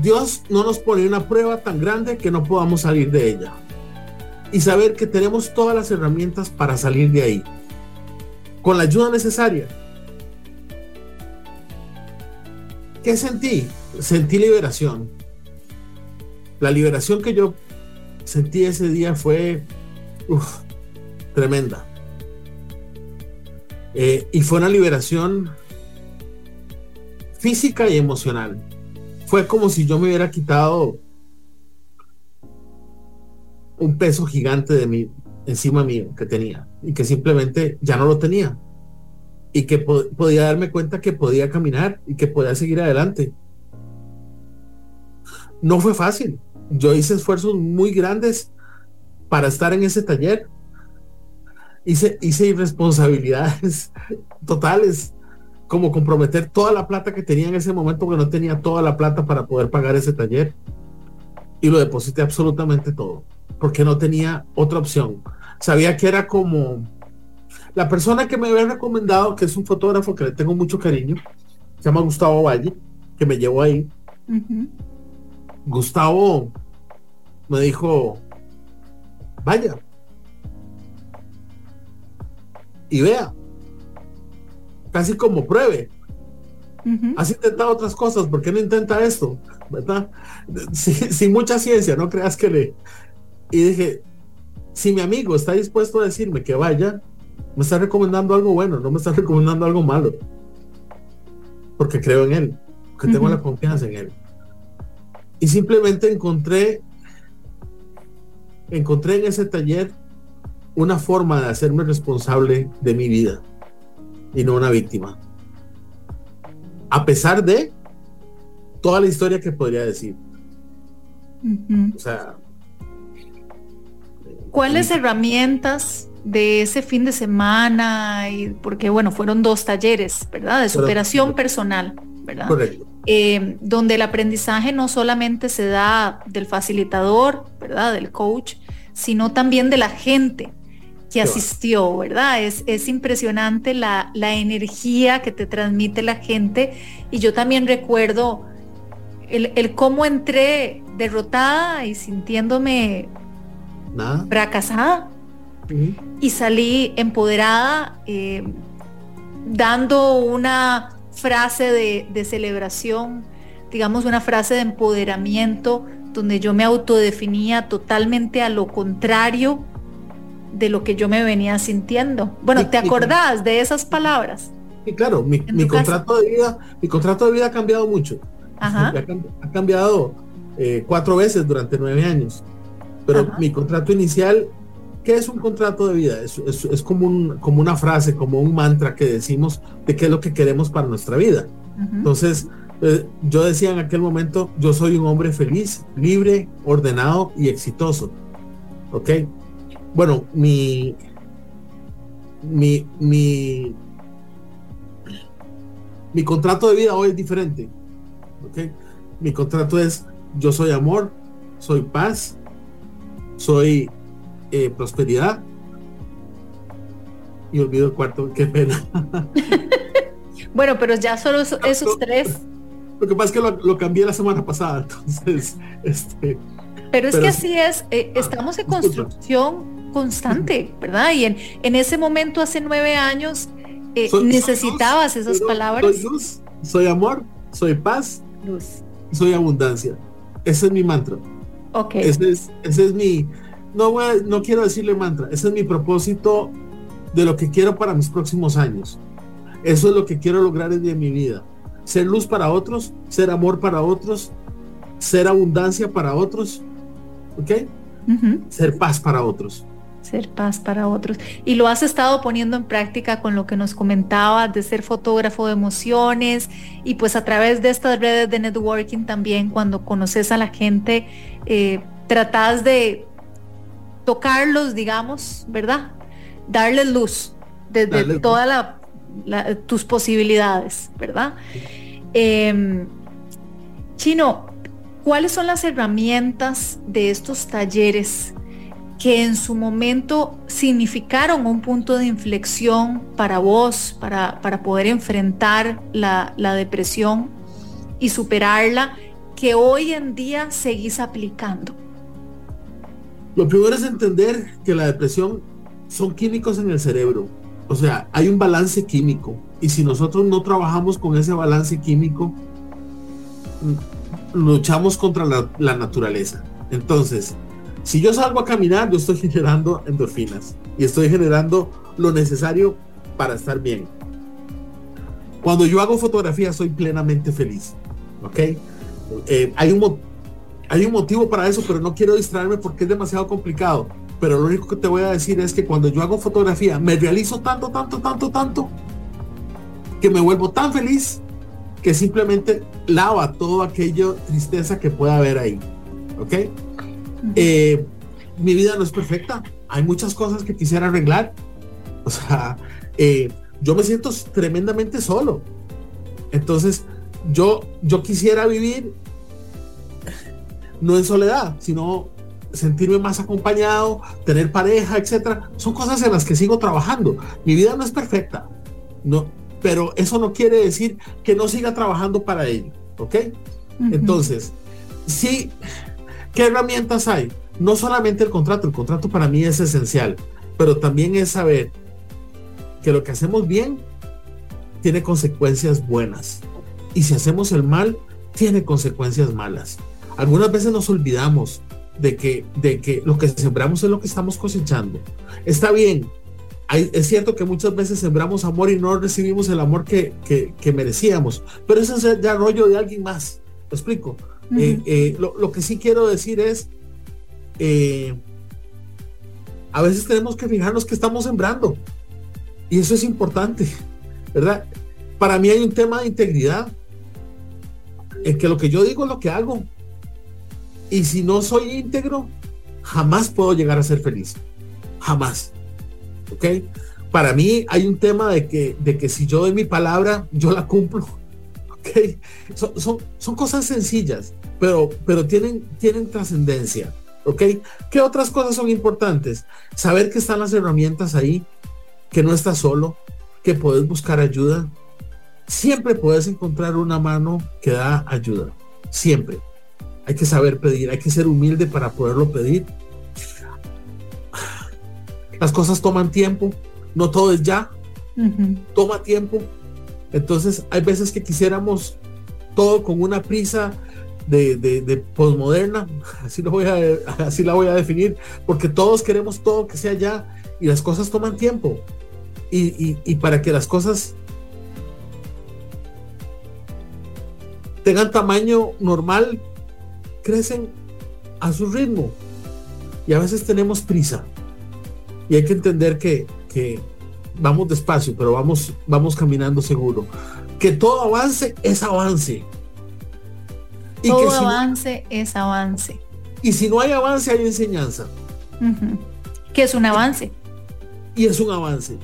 Dios no nos pone una prueba tan grande que no podamos salir de ella, y saber que tenemos todas las herramientas para salir de ahí, con la ayuda necesaria. ¿Qué sentí? Sentí liberación. La liberación que yo sentí ese día fue tremenda. Y fue una liberación física y emocional. Fue como si yo me hubiera quitado un peso gigante de mí, encima mío, que tenía, y que simplemente ya no lo tenía, y que podía darme cuenta que podía caminar y que podía seguir adelante. No fue fácil. Yo hice esfuerzos muy grandes para estar en ese taller. Hice irresponsabilidades totales, como comprometer toda la plata que tenía en ese momento, porque no tenía toda la plata para poder pagar ese taller, y lo deposité absolutamente todo, porque no tenía otra opción. Sabía que era como la persona que me había recomendado, que es un fotógrafo que le tengo mucho cariño, se llama Gustavo Valle, que me llevó ahí. Uh-huh. Gustavo me dijo, vaya y vea, casi como pruebe. Uh-huh. Has intentado otras cosas, ¿por qué no intenta esto? ¿Verdad? Sin mucha ciencia, no creas que le... Y dije, si mi amigo está dispuesto a decirme que vaya, me está recomendando algo bueno, no me está recomendando algo malo, porque creo en él, porque uh-huh. tengo la confianza en él. Y simplemente encontré en ese taller una forma de hacerme responsable de mi vida y no una víctima, a pesar de toda la historia que podría decir. Uh-huh. O sea, ¿cuáles herramientas de ese fin de semana? Y porque bueno, fueron 2 talleres, ¿verdad? De superación correcto. Personal, ¿verdad? Correcto. Donde el aprendizaje no solamente se da del facilitador, ¿verdad? Del coach, sino también de la gente que asistió, ¿verdad? Es impresionante la energía que te transmite la gente. Y yo también recuerdo el cómo entré derrotada y sintiéndome ¿Nada? Fracasada. ¿Sí? Y salí empoderada, dando una frase de celebración, digamos una frase de empoderamiento, donde yo me autodefinía totalmente a lo contrario de lo que yo me venía sintiendo. Bueno, ¿te acordás de esas palabras? Sí, claro, mi contrato de vida ha cambiado mucho. Ajá. Ha cambiado 4 veces durante 9 años. Pero ajá, mi contrato inicial, ¿qué es un contrato de vida? Es como una frase, como un mantra que decimos de qué es lo que queremos para nuestra vida. Ajá. Entonces, yo decía en aquel momento, yo soy un hombre feliz, libre, ordenado y exitoso. ¿Ok? Bueno, mi contrato de vida hoy es diferente. ¿Okay? Mi contrato es, yo soy amor, soy paz, soy prosperidad. Y olvido el cuarto, qué pena. Bueno, pero ya solo esos 3. Lo que pasa es que lo cambié la semana pasada, entonces... Pero que así es, estamos en construcción constante, ¿verdad? Y en ese momento, hace 9 años, necesitabas luz, esas palabras. Soy luz, soy amor, soy paz, luz, soy abundancia. Ese es mi mantra. Ok. Ese es mi... No quiero decirle mantra, ese es mi propósito de lo que quiero para mis próximos años. Eso es lo que quiero lograr en mi vida. Ser luz para otros, ser amor para otros, ser abundancia para otros, ¿ok? Uh-huh. Ser paz para otros. Y lo has estado poniendo en práctica con lo que nos comentabas de ser fotógrafo de emociones, y pues a través de estas redes de networking también, cuando conoces a la gente, tratás de tocarlos, digamos, ¿verdad? Darles luz desde todas tus posibilidades, ¿verdad? Chino, ¿cuáles son las herramientas de estos talleres que en su momento significaron un punto de inflexión para vos, para poder enfrentar la depresión y superarla, que hoy en día seguís aplicando? Lo primero es entender que la depresión son químicos en el cerebro, o sea, hay un balance químico, y si nosotros no trabajamos con ese balance químico, luchamos contra la naturaleza. Entonces, si yo salgo a caminar, yo estoy generando endorfinas y estoy generando lo necesario para estar bien. Cuando yo hago fotografía, soy plenamente feliz, ¿ok? Hay un motivo para eso, pero no quiero distraerme porque es demasiado complicado. Pero lo único que te voy a decir es que cuando yo hago fotografía, me realizo tanto, que me vuelvo tan feliz que simplemente lava todo aquello tristeza que pueda haber ahí, ¿ok? Mi vida no es perfecta, hay muchas cosas que quisiera arreglar, o sea, yo me siento tremendamente solo. Entonces yo quisiera vivir no en soledad, sino sentirme más acompañado, tener pareja, etcétera. Son cosas en las que sigo trabajando. Mi vida no es perfecta, no, pero eso no quiere decir que no siga trabajando para ello, ¿ok? Uh-huh. Entonces, sí, ¿qué herramientas hay? No solamente el contrato para mí es esencial, pero también es saber que lo que hacemos bien tiene consecuencias buenas, y si hacemos el mal, tiene consecuencias malas. Algunas veces nos olvidamos de que lo que sembramos es lo que estamos cosechando. Está bien, es cierto que muchas veces sembramos amor y no recibimos el amor que merecíamos, pero eso es ya rollo de alguien más, ¿lo explico? Uh-huh. Lo que sí quiero decir es, a veces tenemos que fijarnos que estamos sembrando, y eso es importante, ¿verdad? Para mí hay un tema de integridad, en que lo que yo digo es lo que hago, y si no soy íntegro, jamás puedo llegar a ser feliz, jamás, ¿ok? Para mí hay un tema de que si yo doy mi palabra, yo la cumplo, ¿ok? Son cosas sencillas, pero tienen trascendencia, ¿ok? ¿Qué otras cosas son importantes? Saber que están las herramientas ahí, que no estás solo, que puedes buscar ayuda. Siempre puedes encontrar una mano que da ayuda, siempre. Hay que saber pedir, hay que ser humilde para poderlo pedir. Las cosas toman tiempo, no todo es ya, toma tiempo. Entonces hay veces que quisiéramos todo con una prisa de posmoderna, así la voy a definir, porque todos queremos todo que sea ya, y las cosas toman tiempo. Y para que las cosas tengan tamaño normal, crecen a su ritmo, y a veces tenemos prisa, y hay que entender que vamos despacio, pero vamos caminando seguro, que todo avance es avance, y todo que avance es avance, y si no hay avance hay enseñanza, que es un avance, y es un avance,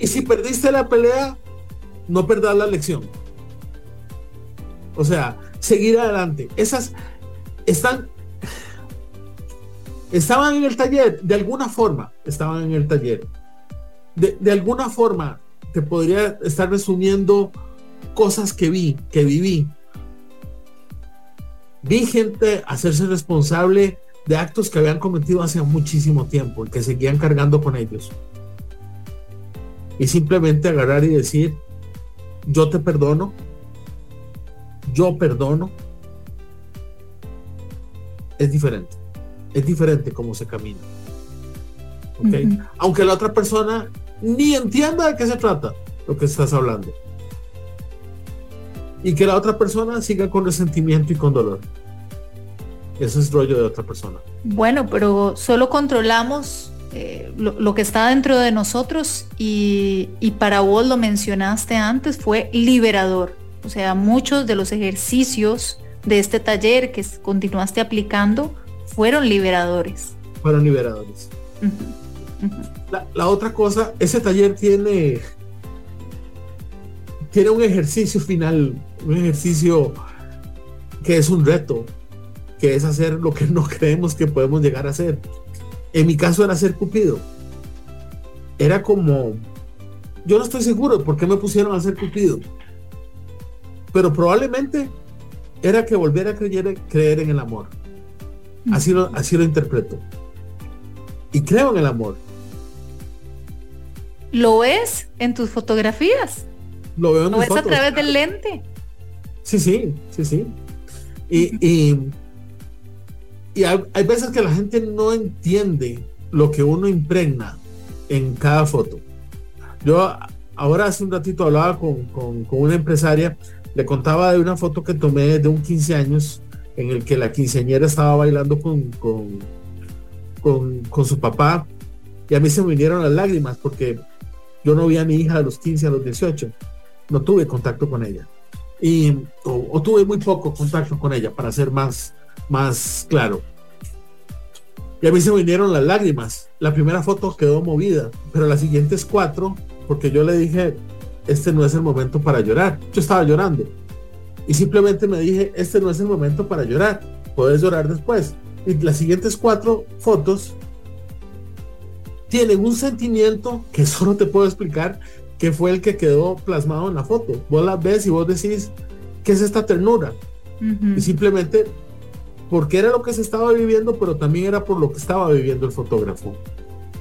y si perdiste la pelea, no perdas la lección. O sea, seguir adelante. Esas estaban en el taller, de alguna forma, estaban en el taller. De alguna forma, te podría estar resumiendo cosas que vi, que viví. Vi gente hacerse responsable de actos que habían cometido hace muchísimo tiempo y que seguían cargando con ellos. Y simplemente agarrar y decir, yo te perdono, yo perdono. Es diferente cómo se camina, ¿okay? Aunque la otra persona ni entienda de qué se trata lo que estás hablando, y que la otra persona siga con resentimiento y con dolor, eso es rollo de otra persona. Bueno, pero solo controlamos lo que está dentro de nosotros, y para vos lo mencionaste antes, fue liberador. O sea, muchos de los ejercicios de este taller que continuaste aplicando fueron liberadores. Fueron liberadores. La otra cosa, ese taller tiene un ejercicio final, un ejercicio que es un reto, que es hacer lo que no creemos que podemos llegar a hacer. En mi caso era ser Cupido. Era como, yo no estoy seguro de por qué me pusieron a ser Cupido, pero probablemente era que volviera a creer en el amor. Así lo interpreto. Y creo en el amor. ¿Lo ves en tus fotografías? Lo veo en mis fotos. ¿Lo ves a través del lente? Sí. Y hay veces que la gente no entiende lo que uno impregna en cada foto. Yo ahora hace un ratito hablaba con una empresaria. Le contaba de una foto que tomé de un 15 años en el que la quinceañera estaba bailando con su papá, y a mí se me vinieron las lágrimas porque yo no vi a mi hija de los 15 a los 18, no tuve contacto con ella, o tuve muy poco contacto con ella, para ser más claro, y a mí se me vinieron las lágrimas. La primera foto quedó movida, pero las siguientes 4, porque yo le dije, este no es el momento para llorar. Yo estaba llorando y simplemente me dije, este no es el momento para llorar, puedes llorar después. Y las siguientes 4 fotos tienen un sentimiento que solo te puedo explicar, que fue el que quedó plasmado en la foto. Vos las ves y vos decís, ¿qué es esta ternura? Y simplemente porque era lo que se estaba viviendo, pero también era por lo que estaba viviendo el fotógrafo,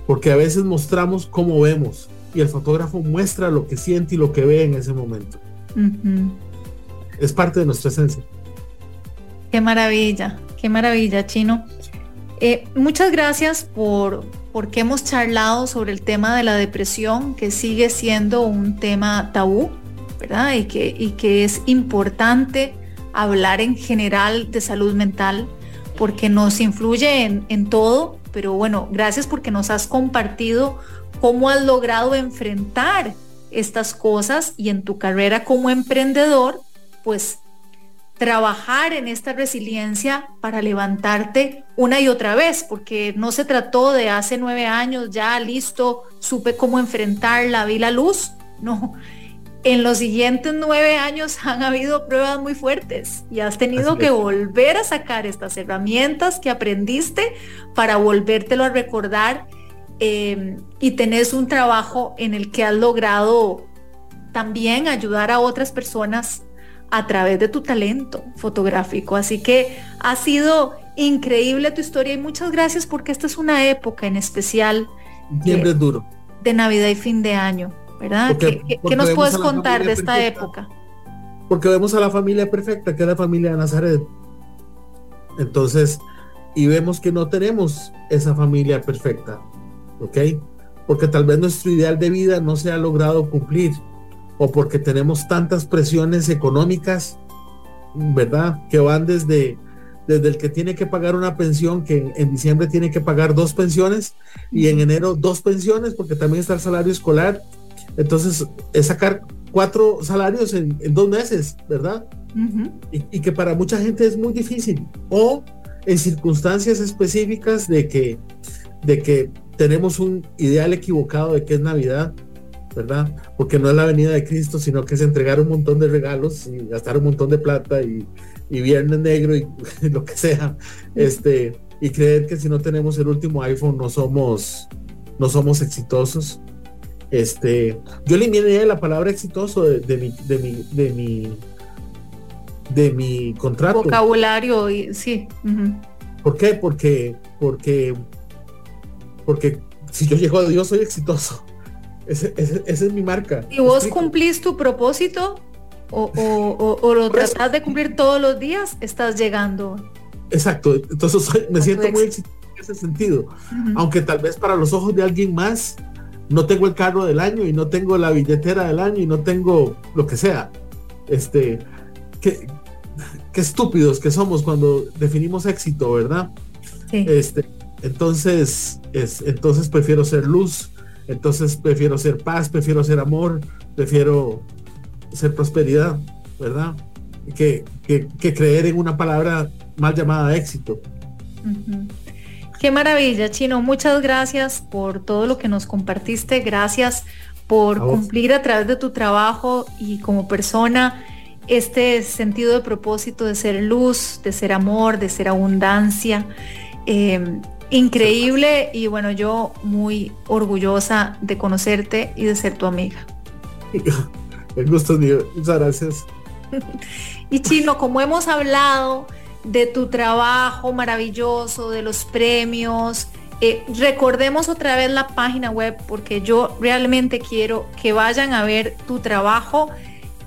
porque a veces mostramos cómo vemos y el fotógrafo muestra lo que siente y lo que ve en ese momento. Es parte de nuestra esencia. Qué maravilla, Chino. Muchas gracias porque hemos charlado sobre el tema de la depresión, que sigue siendo un tema tabú, ¿verdad? Y que es importante hablar en general de salud mental, porque nos influye en todo. Pero bueno, gracias porque nos has compartido cómo has logrado enfrentar estas cosas, y en tu carrera como emprendedor, pues trabajar en esta resiliencia para levantarte una y otra vez, porque no se trató de hace 9 años, ya listo, supe cómo enfrentarla, vi la luz. No, en los siguientes 9 años han habido pruebas muy fuertes y has tenido que volver a sacar estas herramientas que aprendiste para volvértelo a recordar. Y tenés un trabajo en el que has logrado también ayudar a otras personas a través de tu talento fotográfico. Así que ha sido increíble tu historia, y muchas gracias, porque esta es una época en especial Diciembre es duro. De Navidad y fin de año, ¿verdad? Porque, ¿qué nos puedes contar de esta época? Porque vemos a la familia perfecta, que es la familia de Nazaret. Entonces, y vemos que no tenemos esa familia perfecta, ¿ok? Porque tal vez nuestro ideal de vida no se ha logrado cumplir, o porque tenemos tantas presiones económicas, ¿verdad? Que van desde el que tiene que pagar una pensión, que en diciembre tiene que pagar 2 pensiones, y en enero 2 pensiones, porque también está el salario escolar. Entonces, es sacar 4 salarios en 2 meses, ¿verdad? Uh-huh. Y que para mucha gente es muy difícil, o en circunstancias específicas de que tenemos un ideal equivocado de que es Navidad, ¿verdad? Porque no es la venida de Cristo, sino que es entregar un montón de regalos y gastar un montón de plata y viernes negro y lo que sea, y creer que si no tenemos el último iPhone no somos exitosos. Yo eliminé la palabra exitoso de mi contrato. Vocabulario, sí. Uh-huh. ¿Por qué? Porque si yo llego a Dios soy exitoso. Esa es mi marca. ¿Y vos cumplís tu propósito? ¿O lo tratás de cumplir todos los días? Estás llegando. Exacto. Entonces me siento muy exitoso en ese sentido. Uh-huh. Aunque tal vez para los ojos de alguien más no tengo el carro del año y no tengo la billetera del año y no tengo lo que sea. Qué estúpidos que somos cuando definimos éxito, ¿verdad? Sí. Entonces prefiero ser luz, entonces prefiero ser paz, prefiero ser amor, prefiero ser prosperidad, ¿verdad? Que creer en una palabra mal llamada éxito. Uh-huh. Qué maravilla, Chino. Muchas gracias por todo lo que nos compartiste. Gracias por cumplir a través de tu trabajo y como persona este sentido de propósito de ser luz, de ser amor, de ser abundancia. Increíble, y bueno, yo muy orgullosa de conocerte y de ser tu amiga. El gusto es mío, muchas gracias. Y Chino, como hemos hablado de tu trabajo maravilloso, de los premios, recordemos otra vez la página web, porque yo realmente quiero que vayan a ver tu trabajo,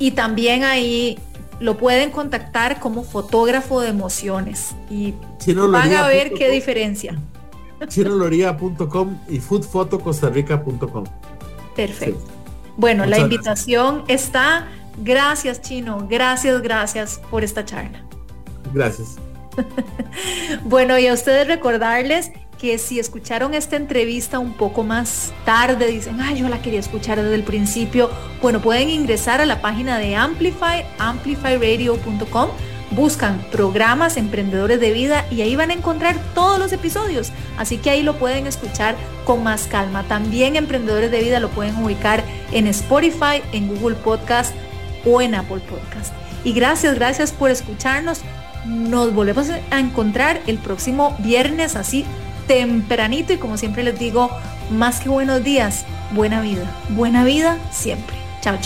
y también ahí lo pueden contactar como fotógrafo de emociones, y van a ver qué diferencia. Chinoloria.com y foodfotocostarrica.com. Perfecto. Sí. Bueno, muchas la invitación gracias. Está. Gracias, Chino. Gracias por esta charla. Gracias. Bueno, y a ustedes recordarles que si escucharon esta entrevista un poco más tarde, dicen, yo la quería escuchar desde el principio, bueno, pueden ingresar a la página de Amplify, amplifyradio.com, buscan programas Emprendedores de Vida y ahí van a encontrar todos los episodios, así que ahí lo pueden escuchar con más calma. También Emprendedores de Vida lo pueden ubicar en Spotify, en Google Podcast o en Apple Podcast. Y gracias por escucharnos. Nos volvemos a encontrar el próximo viernes, así tempranito, y como siempre les digo, más que buenos días, buena vida siempre. Chao.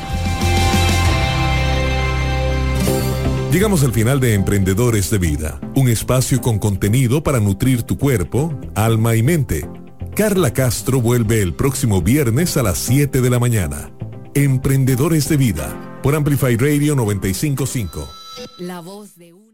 Llegamos al final de Emprendedores de Vida, un espacio con contenido para nutrir tu cuerpo, alma y mente. Carla Castro vuelve el próximo viernes a las 7 de la mañana. Emprendedores de Vida, por Amplify Radio 95.5. La voz de